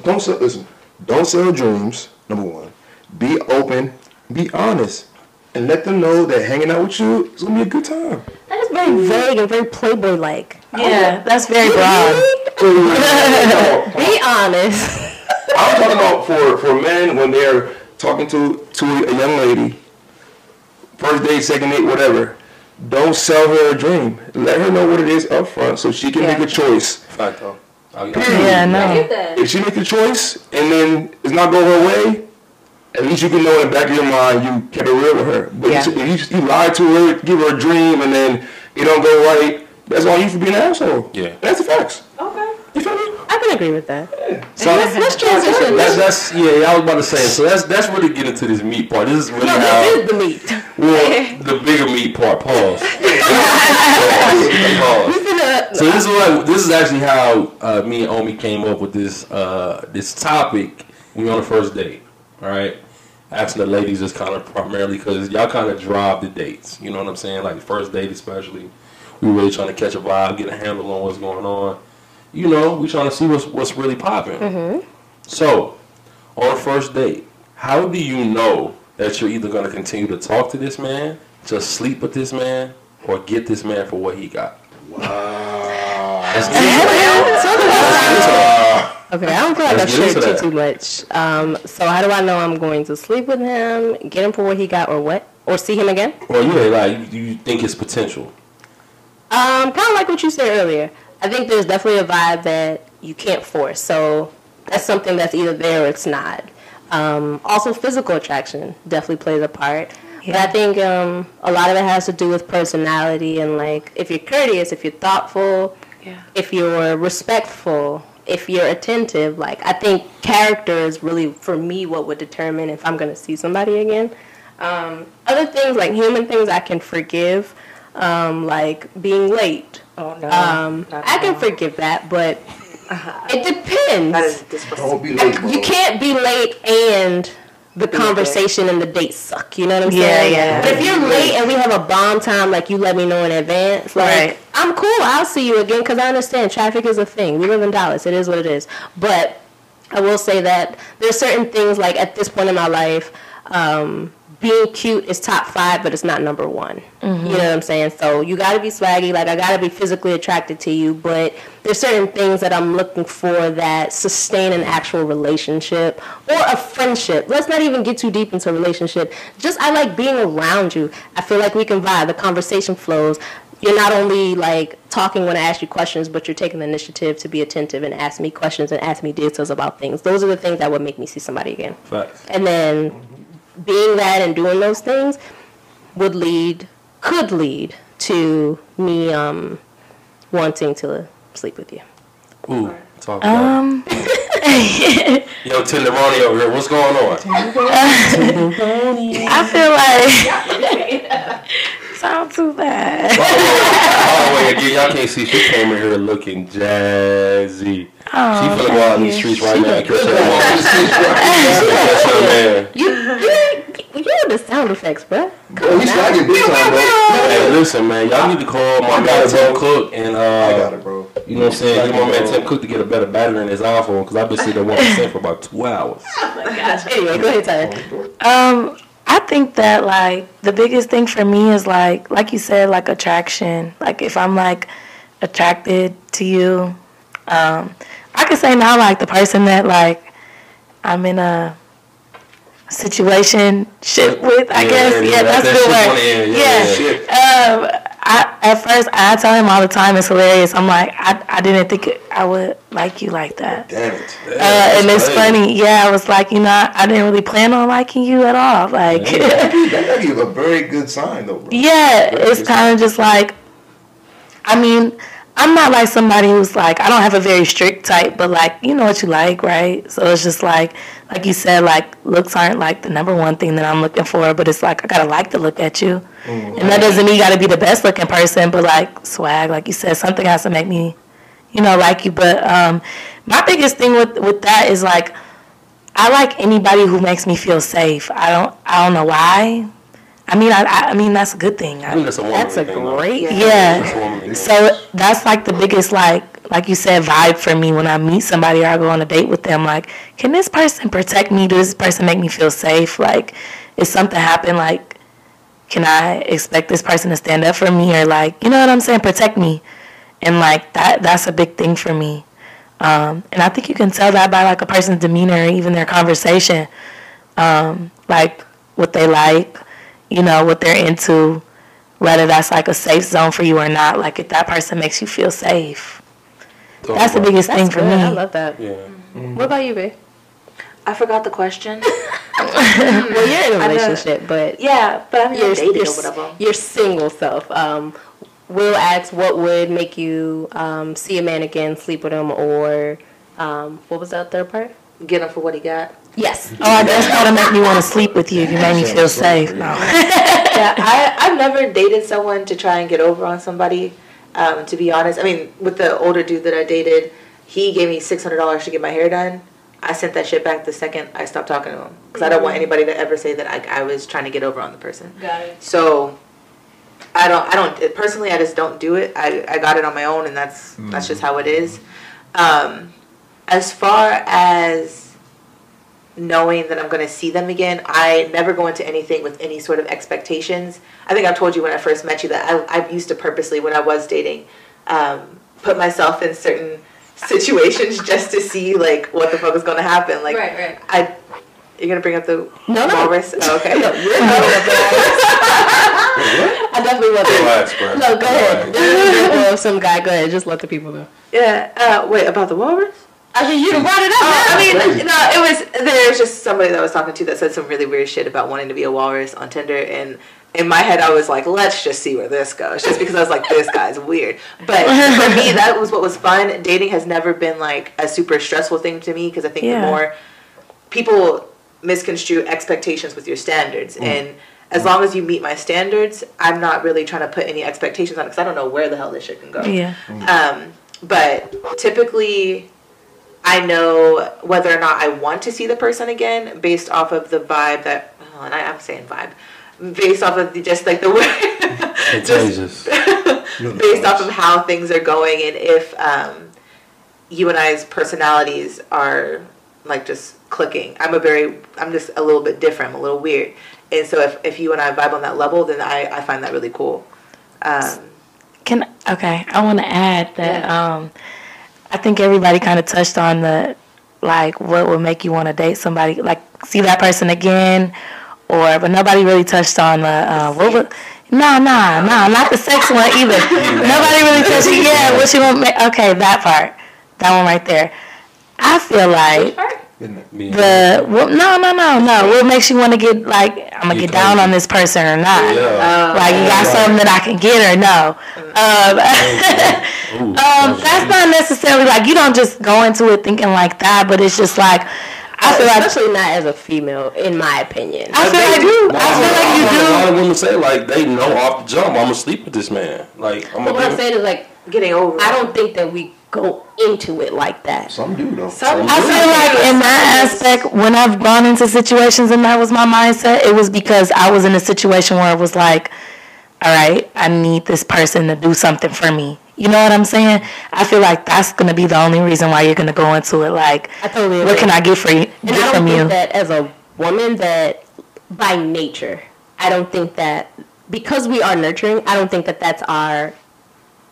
Don't sell. Listen. Don't sell dreams. Number one. Be open. Be honest, and let them know that hanging out with you is gonna be a good time. That is very vague and very Playboy-like. Yeah, that's very broad. Be honest. I'm talking about for for men when they're talking to to a young lady, first date, second date, whatever. Don't sell her a dream. Let her know what it is up front so she can yeah. make a choice. Fact though. Yeah, no. If she make a choice and then it's not going her way, at least you can know in the back of your mind you kept it real with her. But yeah. if you, you lied to her, give her a dream, and then it don't go right, that's all you for being an asshole. Yeah. That's the facts. Okay. You feel me? I can agree with that. Yeah. So let's, let's transition. That's, that's, yeah, I was about to say. So that's that's really getting into this meat part. This is really no, how, this is the meat. Well, the bigger meat part. Pause. Pause. So this is what, this is actually how uh, me and Omi came up with this uh, this topic. We were on the first date, all right. Asking the ladies is kind of primarily because y'all kind of drive the dates. You know what I'm saying? Like first date especially, we were really trying to catch a vibe, get a handle on what's going on. You know, we trying to see what's what's really popping. Mm-hmm. So, on the first date, how do you know that you're either going to continue to talk to this man, just sleep with this man, or get this man for what he got? Wow. That's okay, I don't feel like I shared too, too much. Um, so, how do I know I'm going to sleep with him, get him for what he got, or what? Or see him again? Well, yeah, like, you, you think it's potential. Um, kind of like what you said earlier. I think there's definitely a vibe that you can't force. So that's something that's either there or it's not. Um, also, physical attraction definitely plays a part. Yeah. But I think um, a lot of it has to do with personality and, like, if you're courteous, if you're thoughtful, yeah. if you're respectful, if you're attentive. Like, I think character is really, for me, what would determine if I'm going to see somebody again. Um, other things, like human things, I can forgive, um, like being late. Oh, no. Um, I can forgive that, but uh-huh. it depends. That is disrespectful. Like, you can't be late and the conversation and the date suck. You know what I'm yeah, saying? Yeah, yeah. But if you're late and we have a bomb time, like you let me know in advance, like right. I'm cool. I'll see you again because I understand traffic is a thing. We live in Dallas. It is what it is. But I will say that there's certain things like at this point in my life, um, being cute is top five, but it's not number one. Mm-hmm. You know what I'm saying? So you got to be swaggy. Like, I got to be physically attracted to you, but there's certain things that I'm looking for that sustain an actual relationship or a friendship. Let's not even get too deep into a relationship. Just, I like being around you. I feel like we can vibe. The conversation flows. You're not only, like, talking when I ask you questions, but you're taking the initiative to be attentive and ask me questions and ask me details about things. Those are the things that would make me see somebody again. Facts. And then being that and doing those things would lead, could lead to me um, wanting to sleep with you. Ooh, talk about um. it. Yo, Tenderoni over here, what's going on? Tenderoni. Uh, I feel like... sound too bad. Oh, wait, again, y'all can't see. She came in here looking jazzy. Oh, she feeling wild in the streets right she now. Catch her in the streets right now. You, you, you have the sound effects, bro. Come on. We slagging big time, bro. Hey, listen, man. Y'all need to call my man Tim Cook and uh, I got it, bro. You know what I'm saying? Get my man Tim Cook to get a better battery in his iPhone because I've been sitting there one percent for about two hours. Oh my gosh. Anyway, go ahead, Tyanne. Um. I think that, like, the biggest thing for me is, like, like you said, like, attraction. Like, if I'm, like, attracted to you, um, I could say now, like, the person that, like, I'm in a situation shit with, I yeah, guess. Yeah, yeah that's, that's a good word. Yeah. yeah. yeah. Um, I, at first, I tell him all the time, it's hilarious. I'm like, I, I didn't think it, I would like you like that. Damn it. Damn, uh, and it's funny. funny. Yeah, I was like, you know, I, I didn't really plan on liking you at all. Like, that is a very good sign, though, bro. Yeah, very it's kind of just like, I mean, I'm not like somebody who's like, I don't have a very strict type, but, like, you know what you like, right? So it's just like, like you said, like, looks aren't, like, the number one thing that I'm looking for, but it's like, I gotta like to look at you. Mm-hmm. And that doesn't mean you gotta be the best looking person, but, like, swag, like you said, something has to make me, you know, like you. But um, my biggest thing with, with that is, like, I like anybody who makes me feel safe. I don't, I don't know why. I mean, I, I mean that's a good thing. I mean, that's a, that's a thing, great though. Yeah. That's so that's like the biggest, like like you said, vibe for me when I meet somebody or I go on a date with them. Like, can this person protect me? Does this person make me feel safe? Like, if something happened, like, can I expect this person to stand up for me or, like, you know what I'm saying? Protect me, and, like, that that's a big thing for me. Um, and I think you can tell that by, like, a person's demeanor or even their conversation, um, like what they like. You know, what they're into, whether that's, like, a safe zone for you or not. Like, if that person makes you feel safe, oh, that's right. the biggest that's thing good. for me. I love that. Yeah. Mm-hmm. What about you, babe? I forgot the question. Well, you're in a relationship, but yeah, but I'm you're, dating you're, or whatever. Your single self. Um, Will asks, what would make you um, see a man again, sleep with him, or um, what was that third part? Get him for what he got. Yes. Oh, I guess that'll make me want to sleep with you if you made me feel safe. No. Yeah, I, I've never dated someone to try and get over on somebody, um, to be honest. I mean, with the older dude that I dated, he gave me six hundred dollars to get my hair done. I sent that shit back the second I stopped talking to him because I don't want anybody to ever say that I, I was trying to get over on the person. Got it. So... I don't, I don't, personally, I just don't do it. I, I got it on my own, and that's, mm. that's just how it is. Um, as far as knowing that I'm going to see them again, I never go into anything with any sort of expectations. I think I told you when I first met you that I, I used to purposely, when I was dating, um, put myself in certain situations just to see, like, what the fuck was going to happen. Like, right, right. I, you're going to bring up the no, walrus? No. Oh, okay. No, you're not. I definitely love it. No, go ahead. Right. Well, some guy, go ahead. Just let the people know. Yeah. Uh, wait, about the walrus? I mean, you brought it up. Uh, I mean, crazy. no, it was, there was just somebody that I was talking to that said some really weird shit about wanting to be a walrus on Tinder. And in my head, I was like, let's just see where this goes. Just because I was like, this guy's weird. But for me, that was what was fun. Dating has never been, like, a super stressful thing to me because I think yeah. the more people misconstrue expectations with your standards. Mm. And as long as you meet my standards, I'm not really trying to put any expectations on it because I don't know where the hell this shit can go. Yeah. Um, but typically, I know whether or not I want to see the person again based off of the vibe that, oh, and I, I'm saying vibe, based off of the, just like the way, just based off of how things are going and if um, you and I's personalities are like just clicking. I'm a very, I'm just a little bit different. I'm a little weird. And so if, if you and I vibe on that level, then I, I find that really cool. Um, Can, okay. I want to add that, yeah. um, I think everybody kind of touched on the, like, what would make you want to date somebody, like see that person again, or, but nobody really touched on the, uh, what would, no, no, no, not the sex one either. Nobody really touched, yeah, what you want to make, okay, that part, that one right there. I feel like the well, no no no no what makes you want to get, like, I'm gonna get down on this person or not, yeah. uh, like you got something that I can get or no, um, um, that's not necessarily like, you don't just go into it thinking like that, but it's just like, I feel like, especially not as a female, in my opinion. I feel like you. I feel like you do. A lot of women say, like, they know off the jump, I'm gonna sleep with this man. Like, I'm gonna. What I'm saying is, like, getting over. I don't think that we go into it like that. Some do though. Some. I feel like in that aspect, when I've gone into situations and that was my mindset, it was because I was in a situation where it was like, all right, I need this person to do something for me. You know what I'm saying? I feel like that's going to be the only reason why you're going to go into it. Like, I totally agree. What can I get for you? Get and I don't from think you? That as a woman, that by nature, I don't think that, because we are nurturing, I don't think that that's our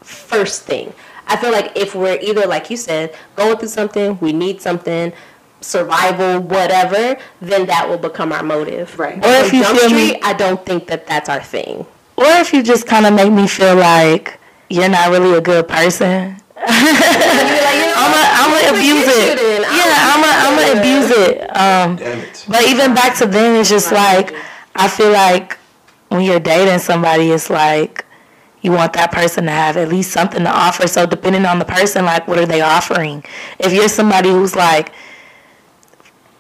first thing. I feel like if we're either, like you said, going through something, we need something, survival, whatever, then that will become our motive. Right. Or if you feel me, I don't think that that's our thing. Or if you just kind of make me feel like, you're not really a good person. I'm gonna abuse it. Yeah, I'm gonna I'm gonna abuse it. Um, Damn it. But even back to then, it's just like, I feel like when you're dating somebody, it's like you want that person to have at least something to offer. So depending on the person, like, what are they offering? If you're somebody who's like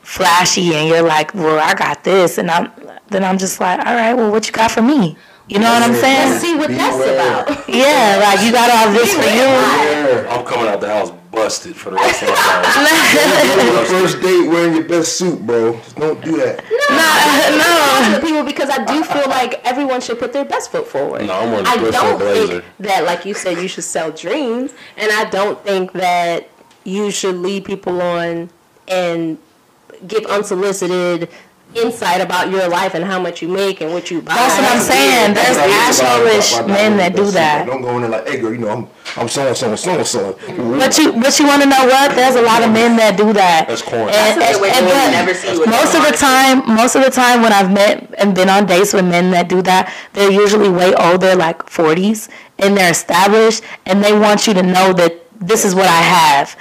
flashy and you're like, well, I got this, and I'm then I'm just like, all right, well, what you got for me? You know what I'm saying? Let's see what that's about. Yeah, like, you got all this for you. I'm coming out the house busted for the rest of my life. First date wearing your best suit, bro. Don't do that. No, no. To people, because I do feel like everyone should put their best foot forward. No, I'm on the best foot blazer. I don't think that, like you said, you should sell dreams, and I don't think that you should lead people on and give unsolicited insight about your life and how much you make and what you buy. That's what I'm saying. There's asshole-ish men that do that. Don't go in there like, hey girl, you know, I'm I'm so and so and so and so. But you but you want to know what? There's a lot of men that do that. That's corny. And, and, and, and most of the time, most of the time when I've met and been on dates with men that do that, they're usually way older, like forties, and they're established, and they want you to know that this is what I have.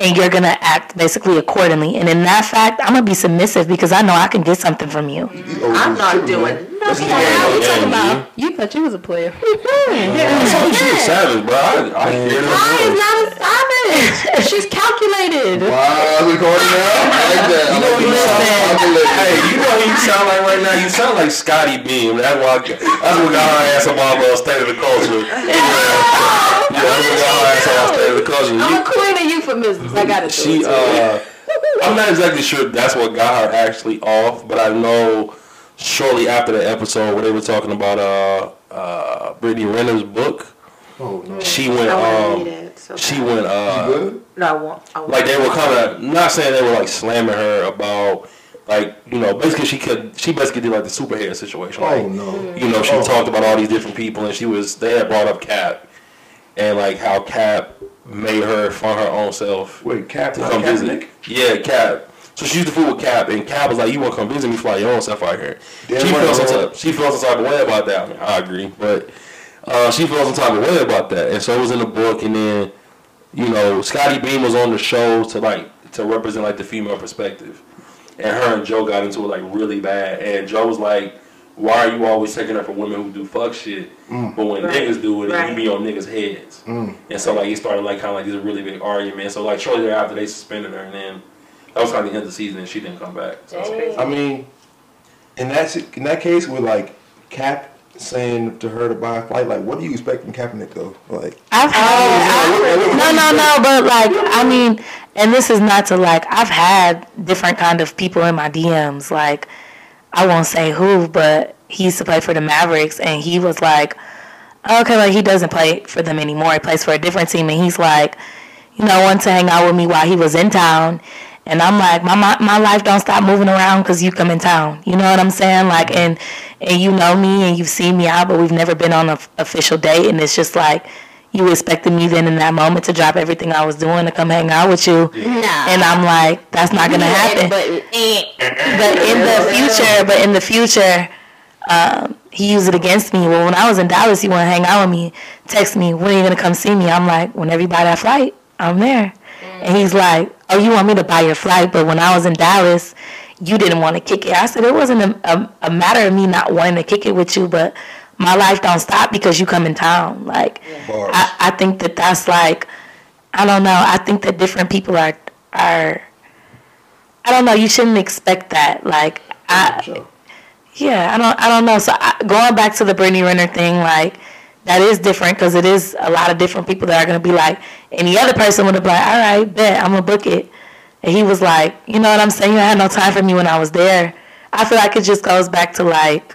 And you're going to act basically accordingly. And in that fact, I'm going to be submissive because I know I can get something from you. I'm not doing nothing. What you talking about? You thought you was a player. I she's a savage, bro. I hear that. I am not a savage. She's calculated. Wow, we going now? I like that. You know what you sound like? Hey, you know what you sound like right now? You sound like Scotty Beam. That's what got her ass up on the state of the culture. Yeah, that's what got her ass on the state of the culture. I'm a queen of euphemisms. I gotta she, uh, I'm not exactly sure that's what got her actually off, but I know shortly after the episode where they were talking about uh, uh, Brittany Renner's book, oh, no. she went. I um, it, so she went. Uh, no, I won't. I won't. Like, they were kind of not saying, they were like slamming her about, like, you know, basically she could she basically did like the superhero situation. Like, oh no! You know, she oh. talked about all these different people, and she was they had brought up Cap and like how Cap made her find her own self. Wait, Cap to come visit. Yeah, Cap. So she used to fool with Cap, and Cap was like, "You want to come visit me for your own self out here?" Damn, she felt some type. She felt some type of way about that. I mean, I agree, but uh, she felt some type of way about that, and so it was in the book. And then, you know, Scotty Beam was on the show to like to represent like the female perspective, and her and Joe got into it like really bad. And Joe was like, "Why are you always taking up for women who do fuck shit, mm. but when right. niggas do it, right. it, you be on niggas' heads?" Mm. And so, like, it started like kind of like this really big argument. So, like, shortly thereafter, they suspended her, and then that was kind of the end of the season, and she didn't come back. So. I mean, in that in that case, with like Cap saying to her to buy a flight, like, what do you expect from Kaepernick though? Like, I've had uh, no, no, no, but like, I mean, and this is not to like, I've had different kind of people in my D Ms, like. I won't say who, but he used to play for the Mavericks, and he was like, okay, like, he doesn't play for them anymore. He plays for a different team, and he's like, you know, wanted to hang out with me while he was in town, And I'm like, my my, my life don't stop moving around because you come in town. You know what I'm saying? Like, and and you know me and you've seen me out, but we've never been on an official date. And it's just like, you expected me then in that moment to drop everything I was doing to come hang out with you. No. And I'm like, that's not going to happen. But, but in the future, but in the future, um, he used it against me. Well, when I was in Dallas, he wanted to hang out with me, text me, when are you going to come see me? I'm like, whenever you buy that flight, I'm there. Mm. And he's like, oh, you want me to buy your flight? But when I was in Dallas, you didn't want to kick it. I said, it wasn't a, a, a matter of me not wanting to kick it with you, but my life don't stop because you come in town. Like, yeah. I, I think that that's like, I don't know. I think that different people are, are I don't know. You shouldn't expect that. Like, I, sure. yeah, I don't, I don't know. So I, going back to the Brittany Renner thing, like, that is different because it is a lot of different people that are going to be like, any other person would have been like, all right, bet, I'm going to book it. And he was like, you know what I'm saying? You had no time for me when I was there. I feel like it just goes back to like,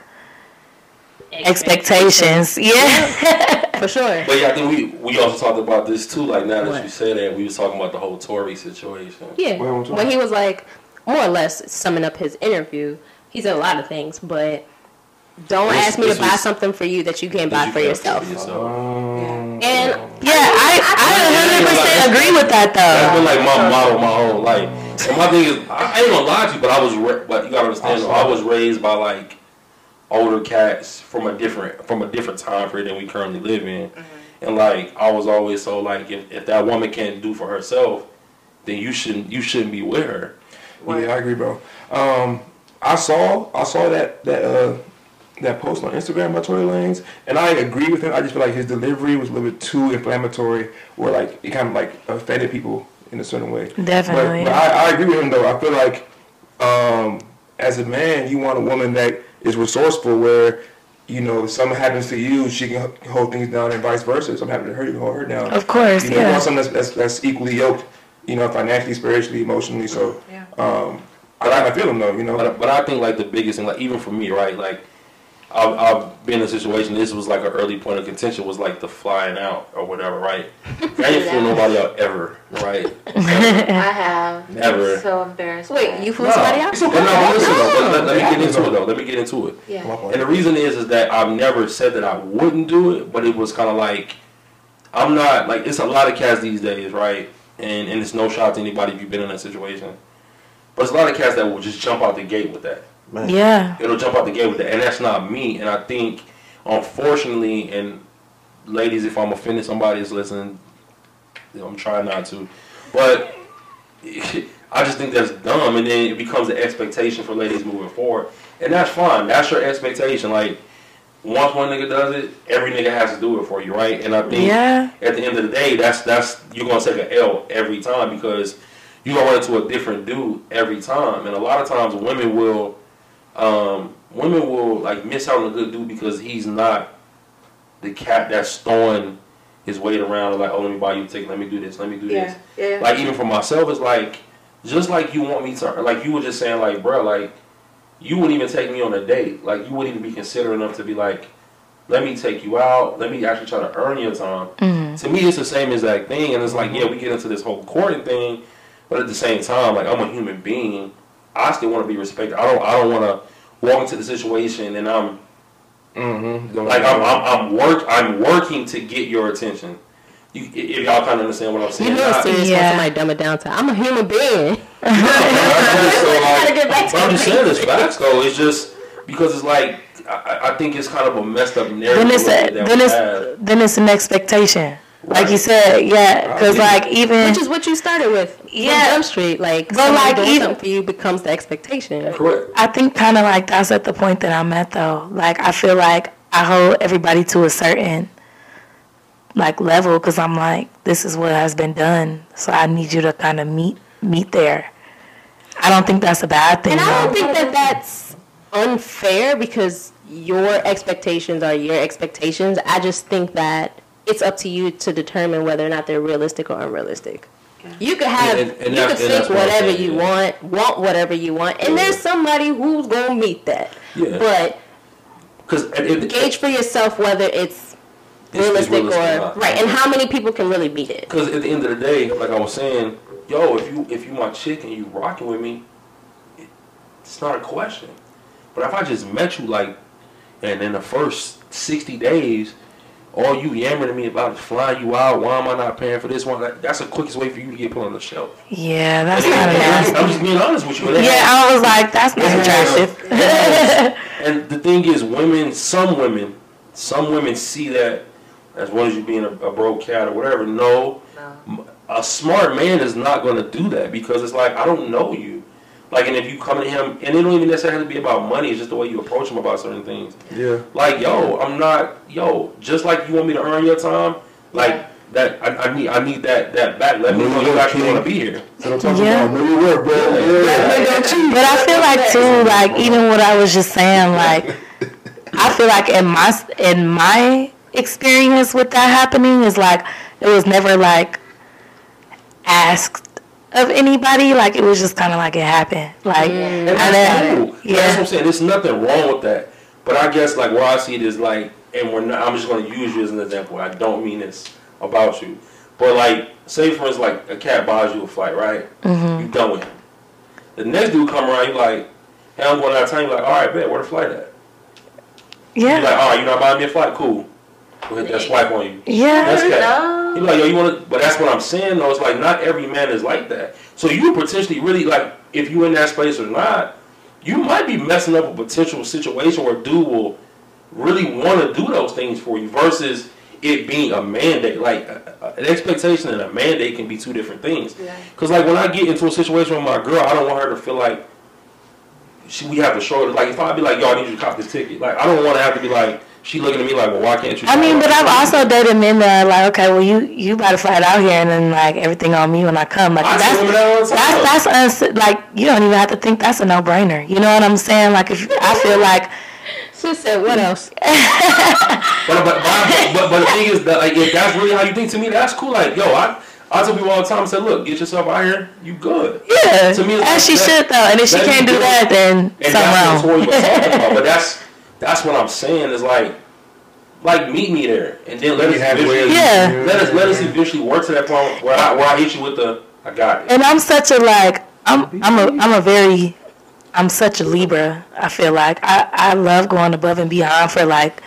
Expectations. expectations, yeah, for sure. But yeah, I think we we also talked about this too. Like now that what? you said that, we was talking about the whole Tory situation. Yeah, when he was like, more or less, summing up his interview, he said a lot of things, but don't this, ask me to buy something for you that you can't buy you for, yourself. for yourself. Um, yeah. And yeah, I I one hundred percent agree with that though. That's been like my model, my own life. And my thing is, I ain't gonna lie to you, but I was, re- but you gotta understand, I was raised by like. older cats from a different from a different time period than we currently live in, mm-hmm. and like I was always so like if, if that woman can't do for herself, then you shouldn't you shouldn't be with her. Like, yeah, I agree, bro. Um, I saw I saw that that uh, that post on Instagram by Tory Lanez, and I agree with him. I just feel like his delivery was a little bit too inflammatory, or like it kind of like offended people in a certain way. Definitely, but, but I, I agree with him though. I feel like um, as a man, you want a woman that is resourceful, where, you know, if something happens to you, she can hold things down, and vice versa. If something happens to her, you can hold her down. Of course, you know, yeah. You want something that's, that's, that's equally yoked, you know, financially, spiritually, emotionally. So, yeah. um, I like I feel them though, you know. But, but I think like the biggest thing, like even for me, right? Like I've, I've been in a situation. This was like an early point of contention was like the flying out or whatever, right? I ain't flew nobody out ever, right? Ever. I have. Never. I'm so embarrassed. Wait, you flew no. somebody out? No, no, listen, no. Though, let, let me get into it though. Let me get into it. Yeah. And the reason is, is that I've never said that I wouldn't do it, but it was kind of like I'm not like it's a lot of cats these days, right? And and it's no shot to anybody if you've been in that situation, but it's a lot of cats that will just jump out the gate with that. Man. Yeah, it'll jump out the gate with that, and that's not me. And I think, unfortunately, and ladies, if I'm offending somebody that's listening, I'm trying not to, but I just think that's dumb. And then it becomes an expectation for ladies moving forward, and that's fine. That's your expectation. Like once one nigga does it, every nigga has to do it for you, right? And I think yeah. at the end of the day, that's that's you're gonna take an L every time because you're gonna run into a different dude every time, and a lot of times women will. Um, women will like miss out on a good dude because he's not the cat that's throwing his weight around and like, oh, let me buy you a ticket, let me do this, let me do yeah, this. Yeah. Like even for myself, it's like just like you want me to, like you were just saying, like bro, like you wouldn't even take me on a date, like you wouldn't even be considerate enough to be like, let me take you out, let me actually try to earn your time. Mm-hmm. To me, it's the same exact thing, and it's like yeah, we get into this whole courting thing, but at the same time, like I'm a human being. I still want to be respected. I don't. I don't want to walk into the situation and I'm mm-hmm. like I'm, I'm. I'm work. I'm working to get your attention. You, if y'all kind of understand what I'm saying. You know, I'm serious when somebody dumb it down to. I'm a human being. No, I'm just saying this facts though. It's just because it's like I, I think it's kind of a messed up narrative. Then it's a, then it's have. then it's an expectation. Like you said, yeah, because like even which is what you started with, yeah, Jump Street, like but like doing even something for you becomes the expectation. Correct. I think kind of like that's at the point that I'm at though. Like I feel like I hold everybody to a certain like level because I'm like this is what has been done, so I need you to kind of meet meet there. I don't think that's a bad thing. And I don't though. think that that's unfair because your expectations are your expectations. I just think that. It's up to you to determine whether or not they're realistic or unrealistic. Yeah. You could have, and, and you could think whatever what you yeah. want, want whatever you want, and yeah. there's somebody who's gonna meet that. Yeah. But because gauge for yourself whether it's, it's realistic, realistic or, or right, and how many people can really meet it. Because at the end of the day, like I was saying, yo, if you if you my chick and you rocking with me, it, it's not a question. But if I just met you, like, and in the first sixty days, all you yammering to me about is flying you out, why am I not paying for this one? Like, that's the quickest way for you to get put on the shelf. Yeah, that's not attractive. I'm just being honest with you. That. Yeah, I was like, that's not attractive. Yeah. And the thing is, women, some women, some women see that as well as you being a, a broke cat or whatever. No, no. A smart man is not going to do that because it's like, I don't know you. Like, and if you come to him, and it don't even necessarily have to be about money. It's just the way you approach him about certain things. Yeah. Like, yo, I'm not, yo, just like you want me to earn your time, like, that, I, I need I need that, that back. Let me know you actually want to be here. So I'm talking yeah. about New York, bro. Yeah. Yeah. But I feel like, too, like, even what I was just saying, like, I feel like in my, in my experience with that happening is, like, it was never, like, asked of anybody, like it was just kind of like it happened, like mm. and that's cool. Yeah, that's what I'm saying. There's nothing wrong with that, but I guess like where I see it is like, and we're not. I'm just going to use you as an example. I don't mean this about you, but like say for instance, like a cat buys you a flight, right? Mm-hmm. You done with him. The next dude come around, you like, hey, I'm going out of town. You like, all right, bet, where the flight at? Yeah. You like, all right, you not buying me a flight? Cool. We'll hit that swipe on you. Yeah. That's cat. No. He like, yo, you want to, but that's what I'm saying, though. It's like, not every man is like that. So you potentially really, like, if you in that space or not, you might be messing up a potential situation where a dude will really want to do those things for you versus it being a mandate. Like, a, a, an expectation and a mandate can be two different things. Because, yeah. like, when I get into a situation with my girl, I don't want her to feel like she, we have to show her. Like, if I be like, yo, I need you to cop this ticket. Like, I don't want to have to be like, she looking at me like, well, why can't you? I mean, but I've also dated men that are like, okay, well, you you about to fly out here and then like everything on me when I come. Like I that's that that's that's uns- like you don't even have to think. That's a no brainer. You know what I'm saying? Like if I feel like, she said, what else? but, but, but, but but the thing is that like if that's really how you think to me, that's cool. Like yo, I. I tell people all the time, I said, look, get yourself out here, you good. Yeah. To me, it's as like, she that, should though, and if she can't do good. that, then and something wrong. That's about. But that's. That's what I'm saying is like, like meet me there, and then let us eventually, yeah. let us let us eventually work to that point where I where I hit you with the I got it. And I'm such a like I'm I'm a I'm a very I'm such a Libra. I feel like I I love going above and beyond for like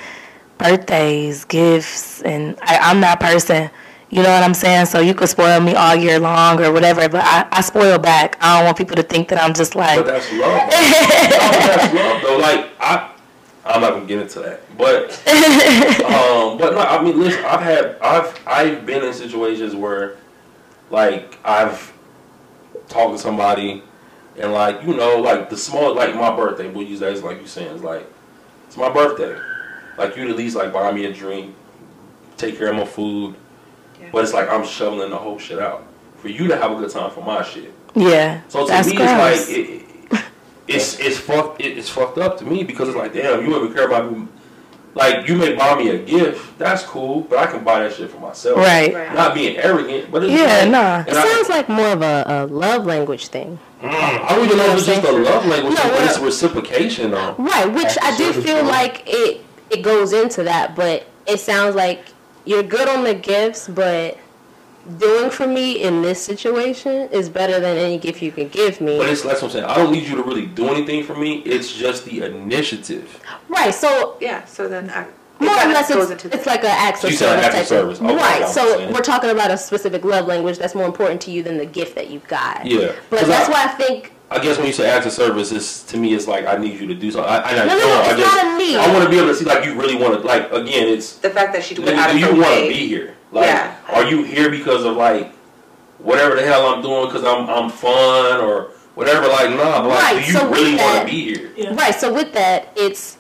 birthdays, gifts, and I, I'm that person. You know what I'm saying? So you could spoil me all year long or whatever, but I, I spoil back. I don't want people to think that I'm just like. But that's love. no, that's love though. Like I. I'm not gonna get into that, but um, but no, I mean, listen, I've had, I've, I've been in situations where, like, I've talked to somebody, and like, you know, like the small, like my birthday, we'll use that as like you saying, it's like, it's my birthday, like you'd at least like buy me a drink, take care of my food, yeah. But it's like I'm shoveling the whole shit out for you to have a good time for my shit. Yeah, so to that's me, gross. It's like. It, It's it's fucked it's fucked up to me because it's like damn you don't even care about me. Like you may buy me a gift, that's cool, but I can buy that shit for myself. Right. right. Not being arrogant, but it's yeah, like, nah. It I, sounds like more of a, a love language thing. Mm, I don't even know if it's just a love language, no, thing, but it's reciprocation though. Right, which I do feel point. like it it goes into that, but it sounds like you're good on the gifts, but doing for me in this situation is better than any gift you can give me. But it's that's what I'm saying. I don't need you to really do anything for me. It's just the initiative. Right. So yeah. So then I, more or less it's, it's, it's like an act of service. service. Okay, right. So we're talking about a specific love language that's more important to you than the gift that you got. Yeah. But that's I, why I think. I guess when you say act of service, it's, to me it's like I need you to do something. I, I, I no, no, no, it's I just, not a need. I want to be able to see like you really want to like again. It's the fact that she went out of her way. Do you want to be here? Like, yeah. Are you here because of, like, whatever the hell I'm doing because I'm I'm fun or whatever? Like, nah, but, like, right. do you so really want to be here? Yeah. Right, so with that, it's,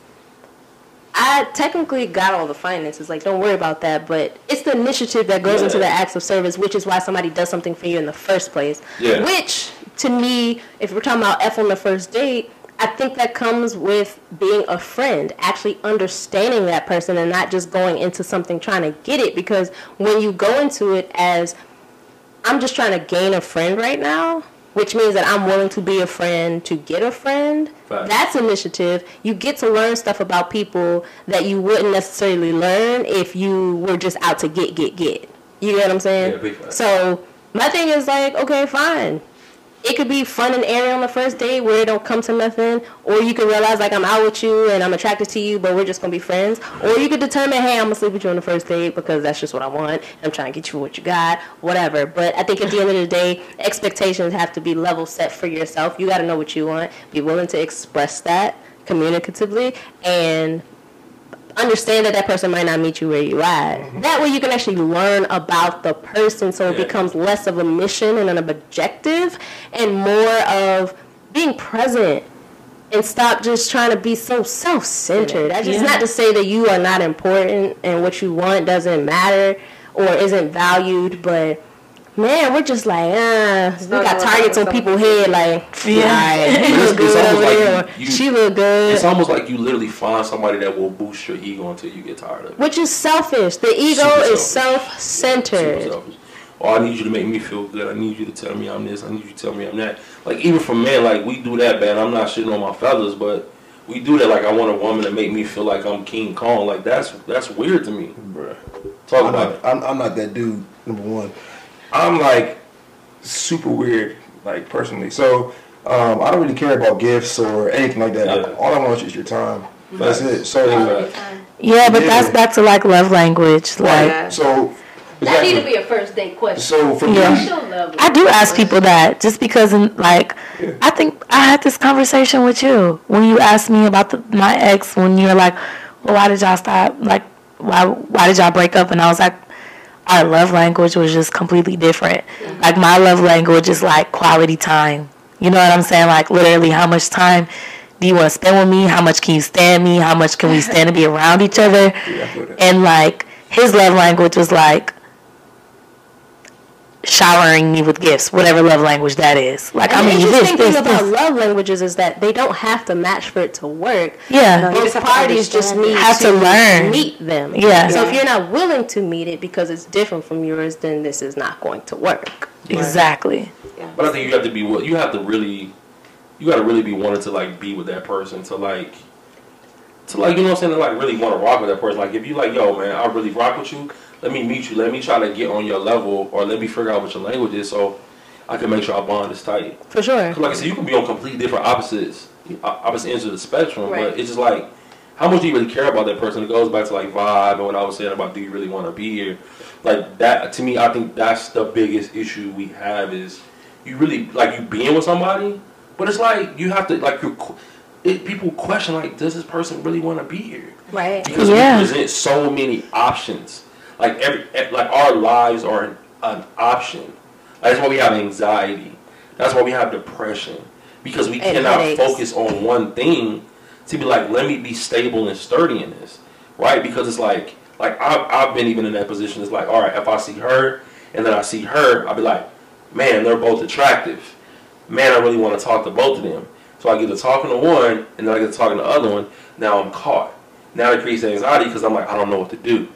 I technically got all the finances. Like, don't worry about that, but it's the initiative that goes yeah. into the acts of service, which is why somebody does something for you in the first place. Yeah. Which, to me, if we're talking about F on the first date, I think that comes with being a friend, actually understanding that person and not just going into something trying to get it. Because when you go into it as, I'm just trying to gain a friend right now, which means that I'm willing to be a friend to get a friend, right. That's initiative. You get to learn stuff about people that you wouldn't necessarily learn if you were just out to get, get, get. You get what I'm saying? Yeah, so My thing is like, okay, fine. It could be fun and airy on the first date where it don't come to nothing, or you could realize like I'm out with you and I'm attracted to you, but we're just gonna be friends. Or you could determine, hey, I'm gonna sleep with you on the first date because that's just what I want. I'm trying to get you what you got, whatever. But I think at the end of the day, expectations have to be level set for yourself. You got to know what you want, be willing to express that communicatively, and understand that that person might not meet you where you at. Mm-hmm. That way you can actually learn about the person, so it yeah. becomes less of a mission and an objective and more of being present, and stop just trying to be so self-centered. That's just yeah. not to say that you are not important and what you want doesn't matter or isn't valued, but man, we're just like, ah, we got targets on people's head, like, yeah, right, he look good over there, like you, she look good. It's almost like you literally find somebody that will boost your ego until you get tired of it. Which is selfish. The ego super is selfish. Self-centered. Super selfish. Oh, I need you to make me feel good. I need you to tell me I'm this. I need you to tell me I'm that. Like, even for men, like, we do that, man. I'm not shitting on my fellas, but we do that. Like, I want a woman to make me feel like I'm King Kong. Like, that's that's weird to me. Bruh. Talk I'm about not, it. I'm, I'm not that dude, number one. I'm like super weird, like personally. So um, I don't really care about gifts or anything like that. Yeah. All I want is your time. Mm-hmm. That's it. So yeah, yeah, but that's back to like love language, like yeah. so. That exactly. need to be a first date question. So for yeah. me, I do ask people that just because, in, like, yeah. I think I had this conversation with you when you asked me about the, my ex. When you were like, "Well, why did y'all stop? Like, why why did y'all break up?" And I was like, our love language was just completely different. Mm-hmm. Like, my love language is, like, quality time. You know what I'm saying? Like, literally, how much time do you want to spend with me? How much can you stand me? How much can we stand to be around each other? Yeah, and, like, his love language was, like, showering me with gifts, whatever love language that is. Like, and I mean, the interesting this, thing this, about this. love languages is that they don't have to match for it to work. Yeah, both parties just need have to, to learn meet them. Yeah. So yeah. if you're not willing to meet it because it's different from yours, then this is not going to work. Right. Exactly. Yeah. But I think you have to be. You have to really. You got to really be wanting to like be with that person to like. To like, you know what I'm saying? To like really want to rock with that person. Like, if you like, yo, man, I really rock with you. Let me meet you. Let me try to get on your level, or let me figure out what your language is, so I can make sure our bond is tight. For sure. Like I said, you can be on completely different opposites, opposite ends of the spectrum. Right. But it's just like, how much do you really care about that person? It goes back to like vibe and what I was saying about, do you really want to be here? Like that, to me, I think that's the biggest issue we have is you really like you being with somebody, but it's like you have to like you're. It, people question like, does this person really want to be here? Right. Because yeah. we present so many options. Like every, like our lives are an, an option. Like that's why we have anxiety. That's why we have depression, because we and cannot headaches. focus on one thing. To be like, let me be stable and sturdy in this, right? Because it's like, like I've, I've been even in that position. It's like, all right, if I see her and then I see her, I'll be like, man, they're both attractive. Man, I really want to talk to both of them. So I get to talking to one, and then I get to talking to the other one. Now I'm caught. Now it creates anxiety because I'm like, I don't know what to do.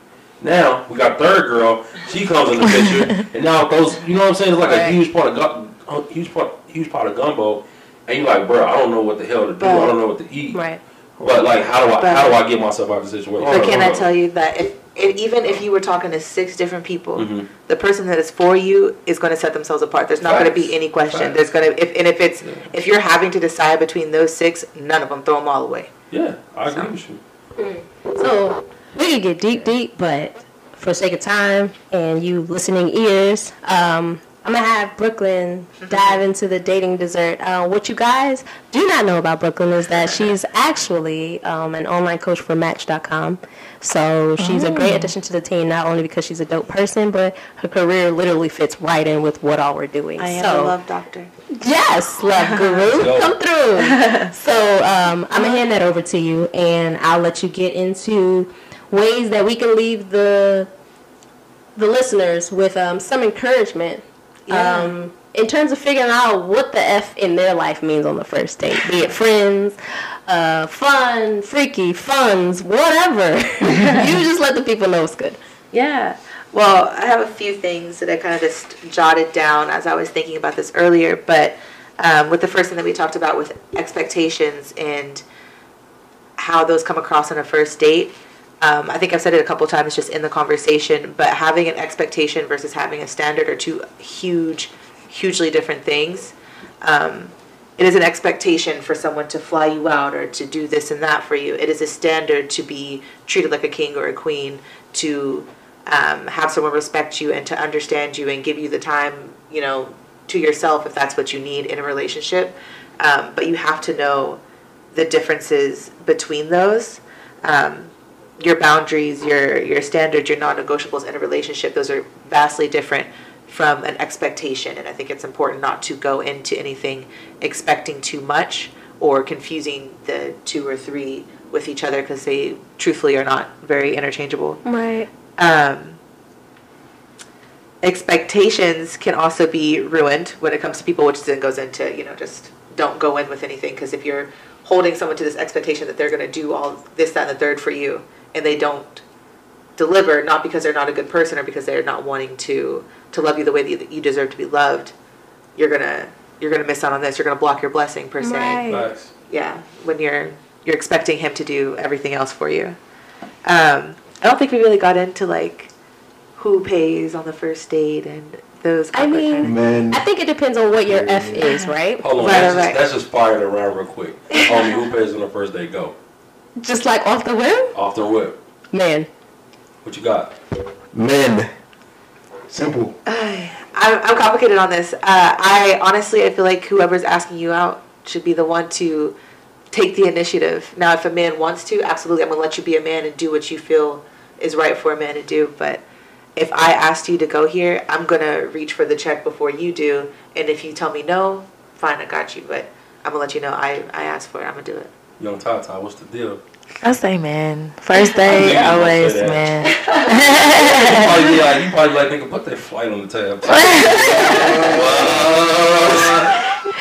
Now, we got third girl, she comes in the picture, and now it goes, you know what I'm saying? It's like right. a huge pot of gum, huge pot, huge pot of gumbo, and you're like, bro, I don't know what the hell to do, but, I don't know what to eat. Right. But, like, how do I but, how do I get myself out of the situation? But can I tell you that if, if even if you were talking to six different people, mm-hmm. the person that is for you is going to set themselves apart. There's not going to be any question. Facts. There's going to, if and if it's, yeah. if you're having to decide between those six, none of them, throw them all away. Yeah, I agree so. with you. So... we could get deep, deep, but for sake of time and you listening ears, um, I'm going to have Brooklyn dive into the dating dessert. Uh, what you guys do not know about Brooklyn is that she's actually um, an online coach for Match dot com. So she's oh. a great addition to the team, not only because she's a dope person, but her career literally fits right in with what all we're doing. I so, am a love doctor. Yes, love guru. Come through. So um, I'm going to hand that over to you, and I'll let you get into ways that we can leave the the listeners with um, some encouragement yeah. um, in terms of figuring out what the F in their life means on the first date, be it friends, uh, fun, freaky, funs, whatever. You just let the people know it's good. Yeah. Well, I have a few things that I kind of just jotted down as I was thinking about this earlier, but um, with the first thing that we talked about with expectations and how those come across on a first date, Um, I think I've said it a couple times just in the conversation, but having an expectation versus having a standard are two huge, hugely different things. Um, it is an expectation for someone to fly you out or to do this and that for you. It is a standard to be treated like a king or a queen, to um, have someone respect you and to understand you and give you the time, you know, to yourself if that's what you need in a relationship. Um, but you have to know the differences between those. Um, your boundaries, your your standards, your non-negotiables in a relationship, those are vastly different from an expectation. And I think it's important not to go into anything expecting too much or confusing the two or three with each other, because they truthfully are not very interchangeable. Right. Um, expectations can also be ruined when it comes to people, which then goes into, you know, just don't go in with anything, because if you're holding someone to this expectation that they're going to do all this, that, and the third for you, and they don't deliver, not because they're not a good person or because they're not wanting to to love you the way that you deserve to be loved, you're gonna you're gonna miss out on this. You're gonna block your blessing, per se. Right. Nice. Yeah, when you're you're expecting him to do everything else for you. Um, I don't think we really got into like who pays on the first date and those. I mean, men. I think it depends on what your F is, right? Hold on, right, that's, right. Just, that's just firing around real quick. Tell me who pays on the first date. Go. Just like off the whip? Off the whip. Man. What you got? Men. Simple. Uh, I'm, I'm complicated on this. Uh, I honestly, I feel like whoever's asking you out should be the one to take the initiative. Now, if a man wants to, absolutely, I'm going to let you be a man and do what you feel is right for a man to do. But if I asked you to go here, I'm going to reach for the check before you do. And if you tell me no, fine, I got you. But I'm going to let you know I, I asked for it. I'm going to do it. Young Tata, what's the deal? I say man. First day, always man. You probably, uh, probably like, nigga, put that flight on the tab.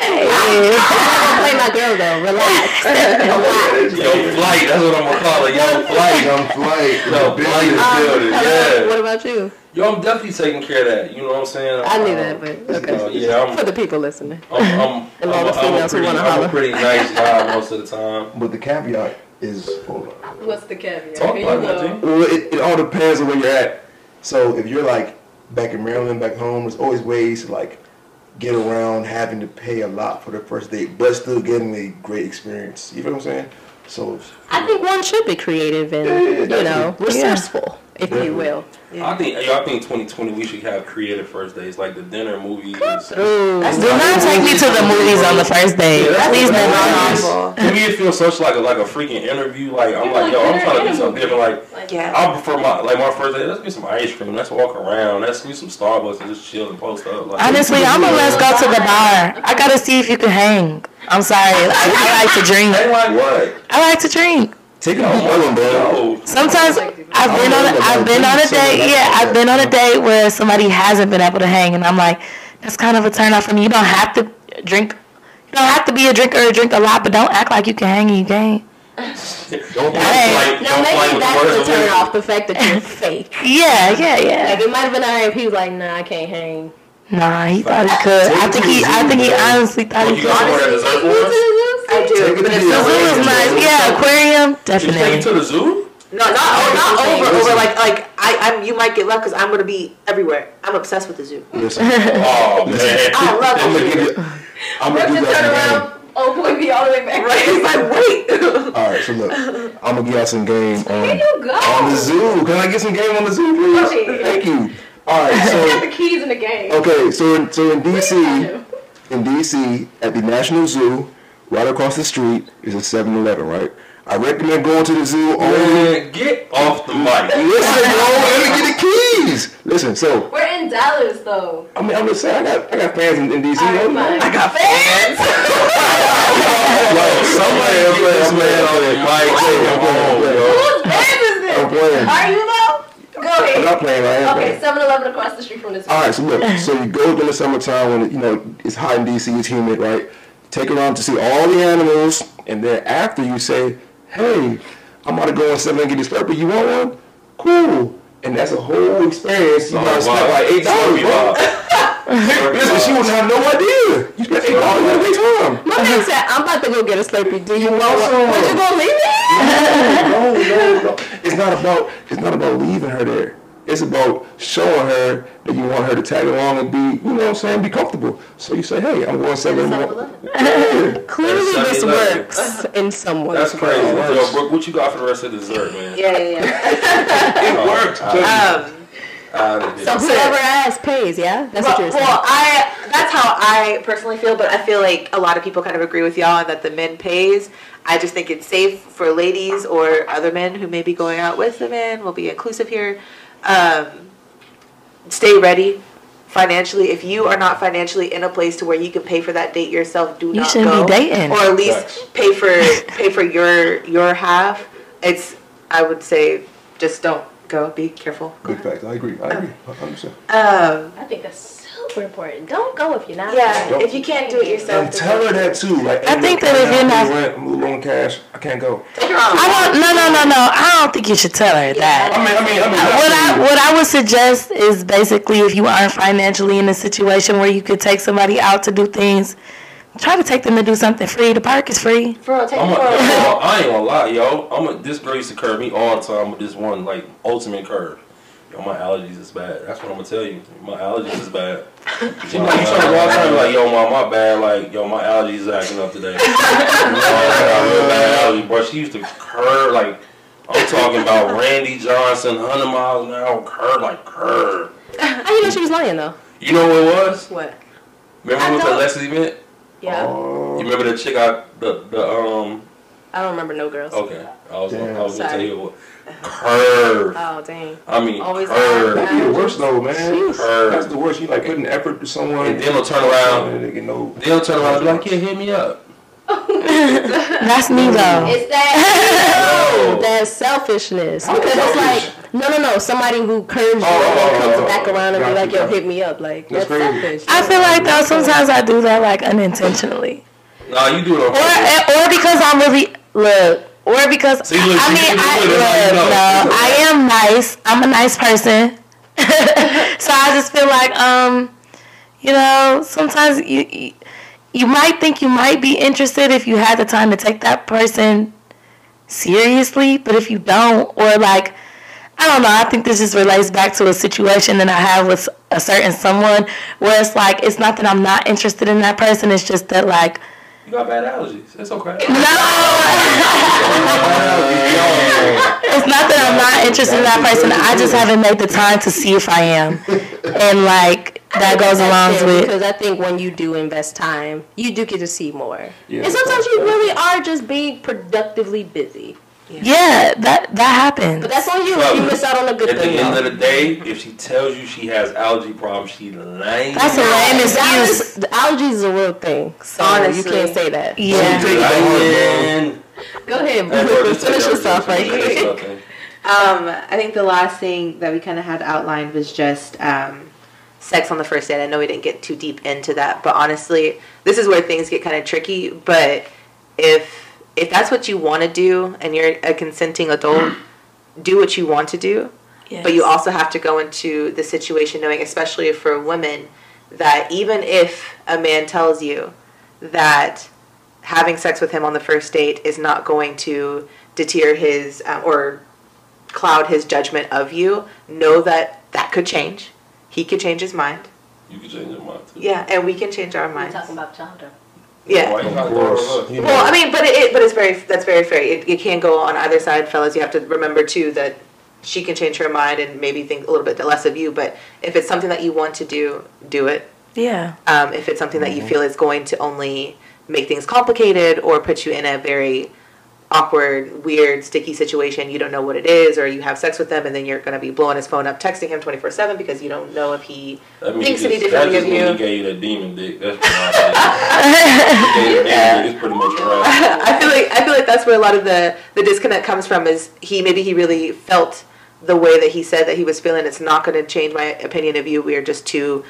Hey, I play my girl though. Relax. Relax. Yo, flight. That's what I'm gonna call it. Yo, flight. Yo, flight. Yo, flight. Um, yeah. What about you? Yo, I'm definitely taking care of that. You know what I'm saying? I knew um, that, but okay. You know, yeah, I'm, for the people listening. I'm, I'm, I'm, I'm, I'm, a pretty, I'm a pretty nice guy most of the time. But the caveat is, hold on. What's the caveat? Talk about it, it, it all depends on where you're at. So if you're like back in Maryland, back home, there's always ways to like get around having to pay a lot for the first date, but still getting a great experience. You know what I'm saying? So I think one should be creative and yeah, yeah, you know resourceful, yeah. if yeah. you will. Yeah. I think I think twenty twenty we should have creative first dates, like the dinner movies. Come through. Do not take me to the movies on the first date. Yeah, please, no. To me, it feels such like a, like a freaking interview. Like I'm like, yo, I'm trying to do something different. Like yeah. I prefer my like my first date. Let's get some ice cream. Let's walk around. Let's get some Starbucks and just chill and post up. Like, honestly, I'm gonna let's go to the bar. I gotta see if you can hang. I'm sorry. Like, I like to drink. I like what? I like to drink. Take it on, bro. Sometimes I've been on a, I've been on a date. Yeah, I've been on a date where somebody hasn't been able to hang, and I'm like, that's kind of a turn off for me. You don't have to drink. You don't have to be a drinker or drink a lot, but don't act like you can hang and you can't. Don't hey, play, no, don't maybe that's the turn off. The fact that you're fake. Yeah, yeah, yeah. Like it might have been alright if he was like, nah, I can't hang. Nah, he thought he could. I think he, I think he honestly thought he could. I do. Take it but to the zoo is nice. Yeah, aquarium, definitely. Take it to the zoo? No, not oh, not over, over like like I I'm you might get left because I'm gonna be everywhere. I'm obsessed with the zoo. Listen. Oh man, I love I'm the zoo. Gonna you, I'm gonna give you. Turn around. Oh boy, be all the way back. Right? It's like wait. All right, so look, I'm gonna give y'all some game on. Here you go. On the zoo. Can I get some game on the zoo, please? Okay. Thank you. All right, so we got the keys in the game. Okay, so in, so in D C, in D C at the National Zoo. Right across the street is a seven eleven, right? I recommend going to the zoo only. Man, get off the mic. Listen, yo, let me get the keys. Listen, so. We're in Dallas, though. I mean, I'm just saying, I got, I got fans in, in D C. Right, right? I got fans. Yo, somebody else playing, playing on the mic. Whose fans is this? I'm playing. Are you, though? Go ahead. I'm not playing, I am playing. Okay, seven eleven across the street from the zoo. All right, so look, so you go in the summertime when, you know, it's hot in D C, it's humid, right? Take around to see all the animals, and then after you say, hey, I'm about to go on something and get this purple. You want one? Cool. And that's a whole experience. You oh, might wow. spend like eight dollars. Listen, she wouldn't have no idea. You spent eight dollars at a time. My man said, "I'm about to go get a Slurpee. Do you want some? But you gonna leave me?" No, no, no. It's not about. It's not about leaving her there. It's about showing her that you want her to tag along and be, you know what I'm saying, be comfortable. So you say, hey, I'm going seven eleven. Yeah. Clearly this works in some way. That's crazy. Yo, Brooke, what you got for the rest of the dessert, man? Yeah, yeah, yeah. It worked. Um, um, so whoever asks pays, yeah? That's well, what you're saying. Well, I, that's how I personally feel, but I feel like a lot of people kind of agree with y'all that the men pays. I just think it's safe for ladies or other men who may be going out with the men. We'll be inclusive here. Um, stay ready financially. If you are not financially in a place to where you can pay for that date yourself, do you not go. You shouldn't be dating, or at least Sex. pay for pay for your your half. It's I would say just don't go. Be careful. Go Good fact. I agree. I agree. I understand. Um, I think that's super important. Don't go if you're not. Yeah. If you can't do it yourself. And tell her that too. Like, I think that if you're not move on cash, I can't go. I don't. No, no, no, no. I don't think you should tell her that. I mean, I mean, I mean. What I what I would suggest is basically if you aren't financially in a situation where you could take somebody out to do things, try to take them to do something free. The park is free. For real, take them for real. I ain't gonna lie, yo. I'm a, this girl used to curve me all the time with this one like ultimate curve. Yo, my allergies is bad. That's what I'm gonna tell you. My allergies is bad. She might be trying to walk around like, yo, mom, my bad. Like, yo, my allergies is acting up today. You know, I got real bad allergies, bro. She used to curve like, I'm talking about Randy Johnson, one hundred miles an hour, curve like curve. How do you know she was lying though? You know what it was? What? Remember with the Alexis event? Yeah. Uh, you remember the chick I the the um. I don't remember no girls. Okay, I was damn. I was gonna tell you what. Curve. Oh dang! I mean, always curve. That'd be the worst though, man. Jeez. Curve. That's the worst. You like putting effort to someone, and then they'll turn around. And they get no. They'll turn around and be like, "Yeah, hit me up." That's me though. It's that no. that selfishness because selfish. It's like no, no, no. Somebody who curves you oh, and comes oh, back around and be like, "Yo, hit me up." Like that's, that's selfish. I feel like though sometimes I do that like unintentionally. Nah, you do it. On or or because I'm really look. Or because, so look, I mean, I, look, no, no, I am nice. I'm a nice person. So I just feel like, um, you know, sometimes you you might think you might be interested if you had the time to take that person seriously. But if you don't, or like, I don't know, I think this just relates back to a situation that I have with a certain someone where it's like, it's not that I'm not interested in that person. It's just that like, you got bad allergies. It's okay. No. It's not that I'm not interested in that person. I just haven't made the time to see if I am. And like that goes along with it. Because I think when you do invest time, you do get to see more. Yeah, and sometimes you really are just being productively busy. Yeah, yeah that that happens. But that's on you. Well, you miss out on a good thing. At the end of the day, if she tells you she has allergy problems, she lying. That's a lame excuse. Allergies is a real thing. So honestly, you can't say that. Yeah. yeah. Go ahead. Finish yourself right here. Um, I think the last thing that we kind of had outlined was just um, sex on the first date. I know we didn't get too deep into that, but honestly, this is where things get kind of tricky. But if If that's what you want to do and you're a consenting adult, do what you want to do. Yes. But you also have to go into the situation knowing, especially for women, that even if a man tells you that having sex with him on the first date is not going to deter his um, or cloud his judgment of you, know that that could change. He could change his mind. You could change your mind too. Yeah, and we can change our minds. We're talking about childhood. Yeah. Well, I mean, but it, but it's very that's very fair. It, it can't go on either side, fellas. You have to remember too that she can change her mind and maybe think a little bit less of you. But if it's something that you want to do, do it. Yeah. Um, if it's something that you feel is going to only make things complicated or put you in a very awkward, weird, sticky situation, you don't know what it is, or you have sex with them and then you're going to be blowing his phone up, texting him twenty-four seven because you don't know if he that thinks any differently of you. That just means he gave you that demon dick. That's what I It's pretty much right. I feel like I feel like that's where a lot of the, the disconnect comes from is he maybe he really felt the way that he said that he was feeling. It's not going to change my opinion of you. We are just two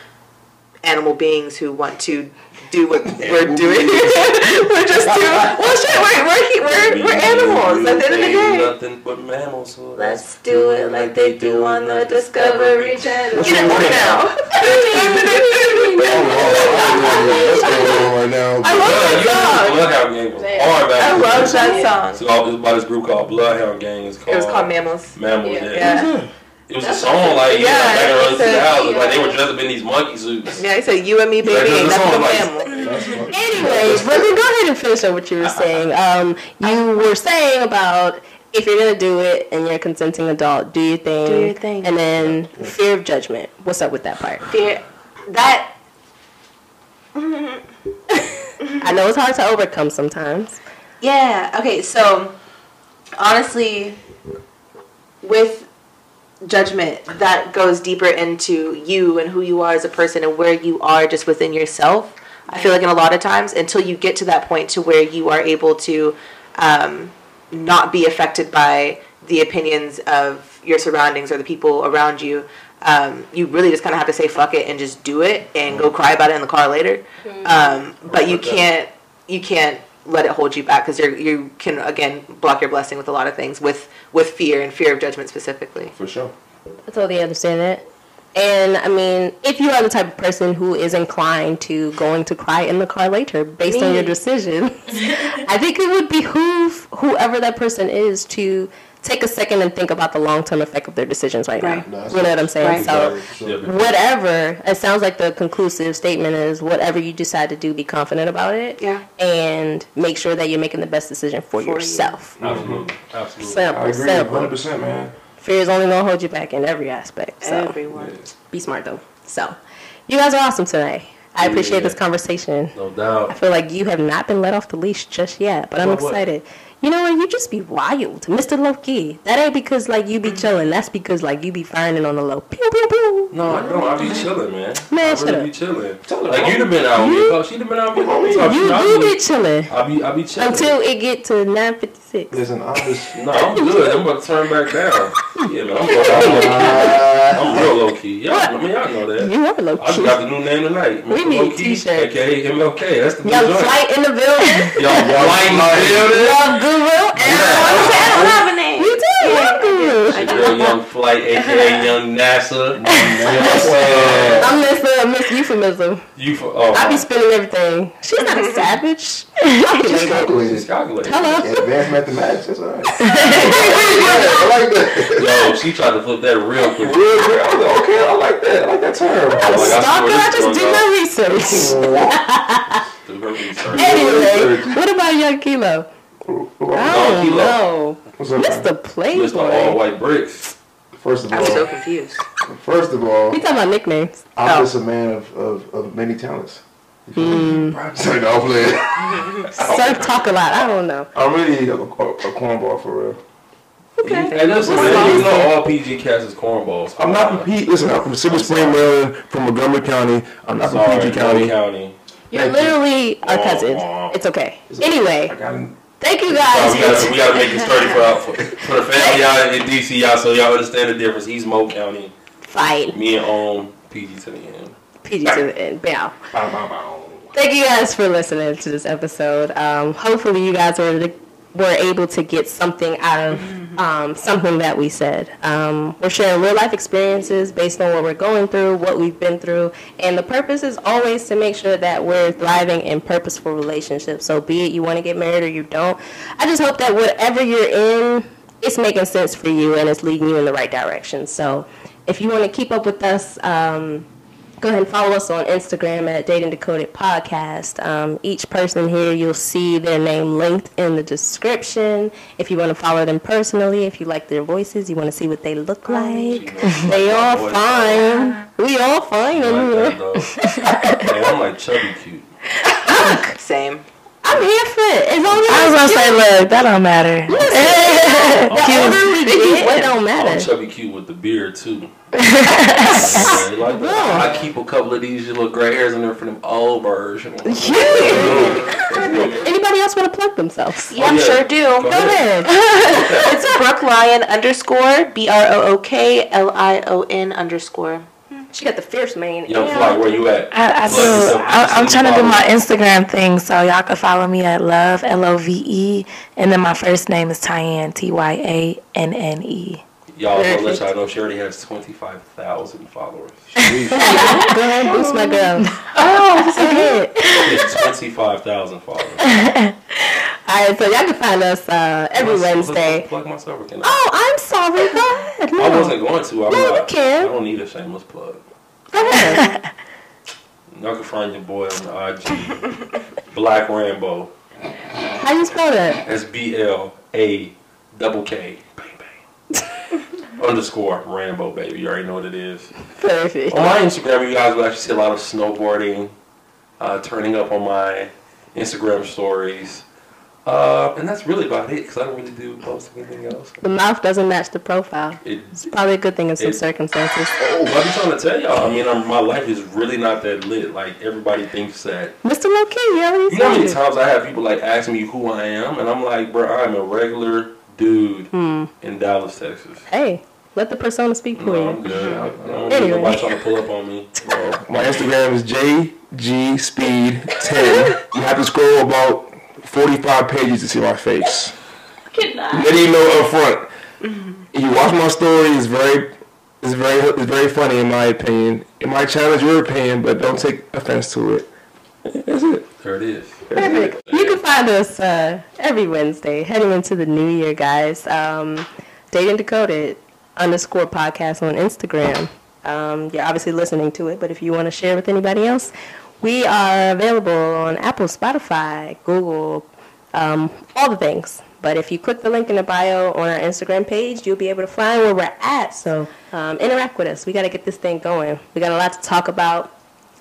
animal beings who want to do what we're doing. We're just two. Well, shit, we're we're we're, we're animals at the end of the day. Nothing but mammals. So let's do it like they do on the Discovery Channel. Get it now. Bloodhound Gang was yeah. hard back then. I love that song. It was about this group called Bloodhound Gang. It was called, it was called Mammals. Mammals, yeah. yeah. yeah. It was That's a song like, yeah, you know, back around the house. Yeah. Like, they were dressed up in these monkey suits. Yeah, he said, you and me, baby, ain't nothing but mammals. Anyways, but then go ahead and finish up what you were saying. Um, you were saying about if you're going to do it and you're a consenting adult, do your thing. Do your thing. And then fear of judgment. What's up with that part? Fear. That. I know it's hard to overcome sometimes. Yeah. Okay, so, honestly, with judgment, that goes deeper into you and who you are as a person and where you are just within yourself. I feel like in a lot of times, until you get to that point to where you are able to um, not be affected by the opinions of your surroundings or the people around you, um, you really just kind of have to say fuck it and just do it and go cry about it in the car later. Um, but you can't, you can't let it hold you back, because you you can again block your blessing with a lot of things, with with fear and fear of judgment specifically. For sure, I totally understand that. And I mean, if you are the type of person who is inclined to going to cry in the car later based Me. on your decision, I think it would behoove whoever that person is to take a second and think about the long-term effect of their decisions right, right. now. No, you know what I'm saying? Right. So whatever, it sounds like the conclusive statement is whatever you decide to do, be confident about it. Yeah. And make sure that you're making the best decision for, for yourself. You. Absolutely. Absolutely. Simple, I agree simple. one hundred percent, man. Fear is only going to hold you back in every aspect. So. Everyone. Yeah. Be smart, though. So you guys are awesome today. I yeah. appreciate this conversation. No doubt. I feel like you have not been let off the leash just yet, but no, I'm excited. What? You know what? You just be wild, Mister Low-Key. That ain't because like you be chilling. That's because like you be firing on the low. Pew pew pew. No, I don't. I be chilling, man. Man, I really be chilling. Like you done been out with She done been out with me. You do be chilling. I be I be chilling until it get to nine fifty six. Listen, I'm just no, I'm good. I'm about to turn back down. Yeah, man, I'm, uh, I'm real low-key. Y'all, I mean, y'all know that. You are low-key. I just got the new name tonight. We need T-shirt. Okay, M L K. That's the new joint. Y'all flight in the building. Y'all flight in the building. Guru, and I don't have a name. You do. Yeah. I do. Young Flight, a k a. Young NASA. I'm Miss Miss Euphemism. You for, oh, I be spinning everything. She's not a savage. She's calculated. She's calculated. Hello. Advanced mathematics. That's all right. I like that. Yo, she tried to flip that real quick. Real quick. I was like, okay, I like that. I like that term. I'm like, stalker. I, I just did my research. Anyway, what about Young Kilo? I don't know. Mister Playboy. Mister All White Bricks. First of all, I'm so confused. First of all, we talking about nicknames. I'm oh. just a man of, of, of many talents. Mm. Sorry, no, play. Sir, talk a lot. I don't know. I'm really a, a, a cornball for real. Okay. And listen, man, you know all P G cats is cornballs. I'm not from P. Listen, I'm from Silver Spring, Maryland, from Montgomery County. I'm not from P G County. You're literally our cousins. It's okay. Anyway. I got Thank you guys. We gotta, we gotta make this thirty-four out for, for the family out in D C, y'all, so y'all understand the difference. He's Mo County. Fight. Me and Om, P G to the end. P G Bye. to the end. Bow. Bow, bow, bow. Thank you guys for listening to this episode. Um, hopefully, you guys were were able to get something out of um, something that we said. Um, we're sharing real life experiences based on what we're going through, what we've been through, and the purpose is always to make sure that we're thriving in purposeful relationships. So be it you want to get married or you don't, I just hope that whatever you're in, it's making sense for you and it's leading you in the right direction. So if you want to keep up with us, um, go ahead and follow us on Instagram at Dating Decoded Podcast. Um, each person here, you'll see their name linked in the description. If you want to follow them personally, if you like their voices, you want to see what they look like. They all fine. We all fine in here. I'm like chubby cute. Same. I'm here for it. As long as I was going to say, look, that don't matter. It don't matter. I'm chubby cute with the beard, too. I, like no. I keep a couple of these little gray hairs in there for them old birds. Yeah. Anybody else want to plug themselves? Yeah, oh, I'm yeah. sure do. Go, Go ahead. ahead. Okay. It's Brooklion underscore B R O O K L I O N underscore. She got the fierce mane. Young yeah. Fly, where you at? I, I do. I, I'm trying to do my Instagram thing, so y'all can follow me at love L O V E, and then my first name is Tyanne T Y A N N E. Y'all, don't let y'all know she already has twenty-five thousand followers. Jeez. Go ahead and boost my girl. Oh, that's so good. twenty-five thousand followers. All right, so y'all can find us uh, every I'm Wednesday. Plug myself, or can I? Oh, I'm sorry. Go ahead. No. I wasn't going to. I'm no, not, you can. I don't need a shameless plug. Go ahead. Y'all can find your boy on the I G, Black Rambo. How you spell that? That's B L A double K Bang bang. Underscore Rambo, baby. You already know what it is. Perfect. On my Instagram, you guys will actually see a lot of snowboarding, uh, turning up on my Instagram stories. Uh, and that's really about it, because I don't really do post anything else. The mouth doesn't match the profile. It, it's probably a good thing in some it, circumstances. Oh, I'm trying to tell y'all. I mean, I'm, my life is really not that lit. Like, everybody thinks that. Mister Low-Key, you already said it. You know how many times I have people, like, ask me who I am? And I'm like, bro, I'm a regular dude hmm. in Dallas, Texas. Hey, let the persona speak for no, you. I'm good. I, I don't anyway. Nobody trying to pull up on me. Bro. My Instagram is J G speed ten. You have to scroll about forty-five pages to see my face. Cannot. They didn't know up front. Mm-hmm. You watch my story, it's very, it's very, it's very funny in my opinion. It might challenge your opinion, but don't take offense to it. That's it. There it is. Perfect. You can find us uh, every Wednesday, heading into the new year, guys. Um, Dating Decoded underscore podcast on Instagram. Um, you're obviously listening to it, but if you want to share with anybody else. We are available on Apple, Spotify, Google, um, all the things. But if you click the link in the bio on our Instagram page, you'll be able to find where we're at. So um, interact with us. We got to get this thing going. We got a lot to talk about,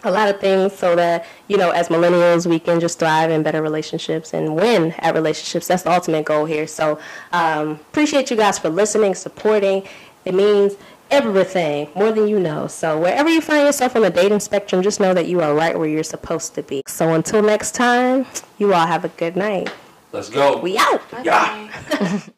a lot of things so that, you know, as millennials, we can just thrive in better relationships and win at relationships. That's the ultimate goal here. So um, appreciate you guys for listening, supporting. It means everything, more than you know. So wherever you find yourself on the dating spectrum, just know that you are right where you're supposed to be. So until next time, you all have a good night. Let's go. We out. Bye. Yeah. Bye.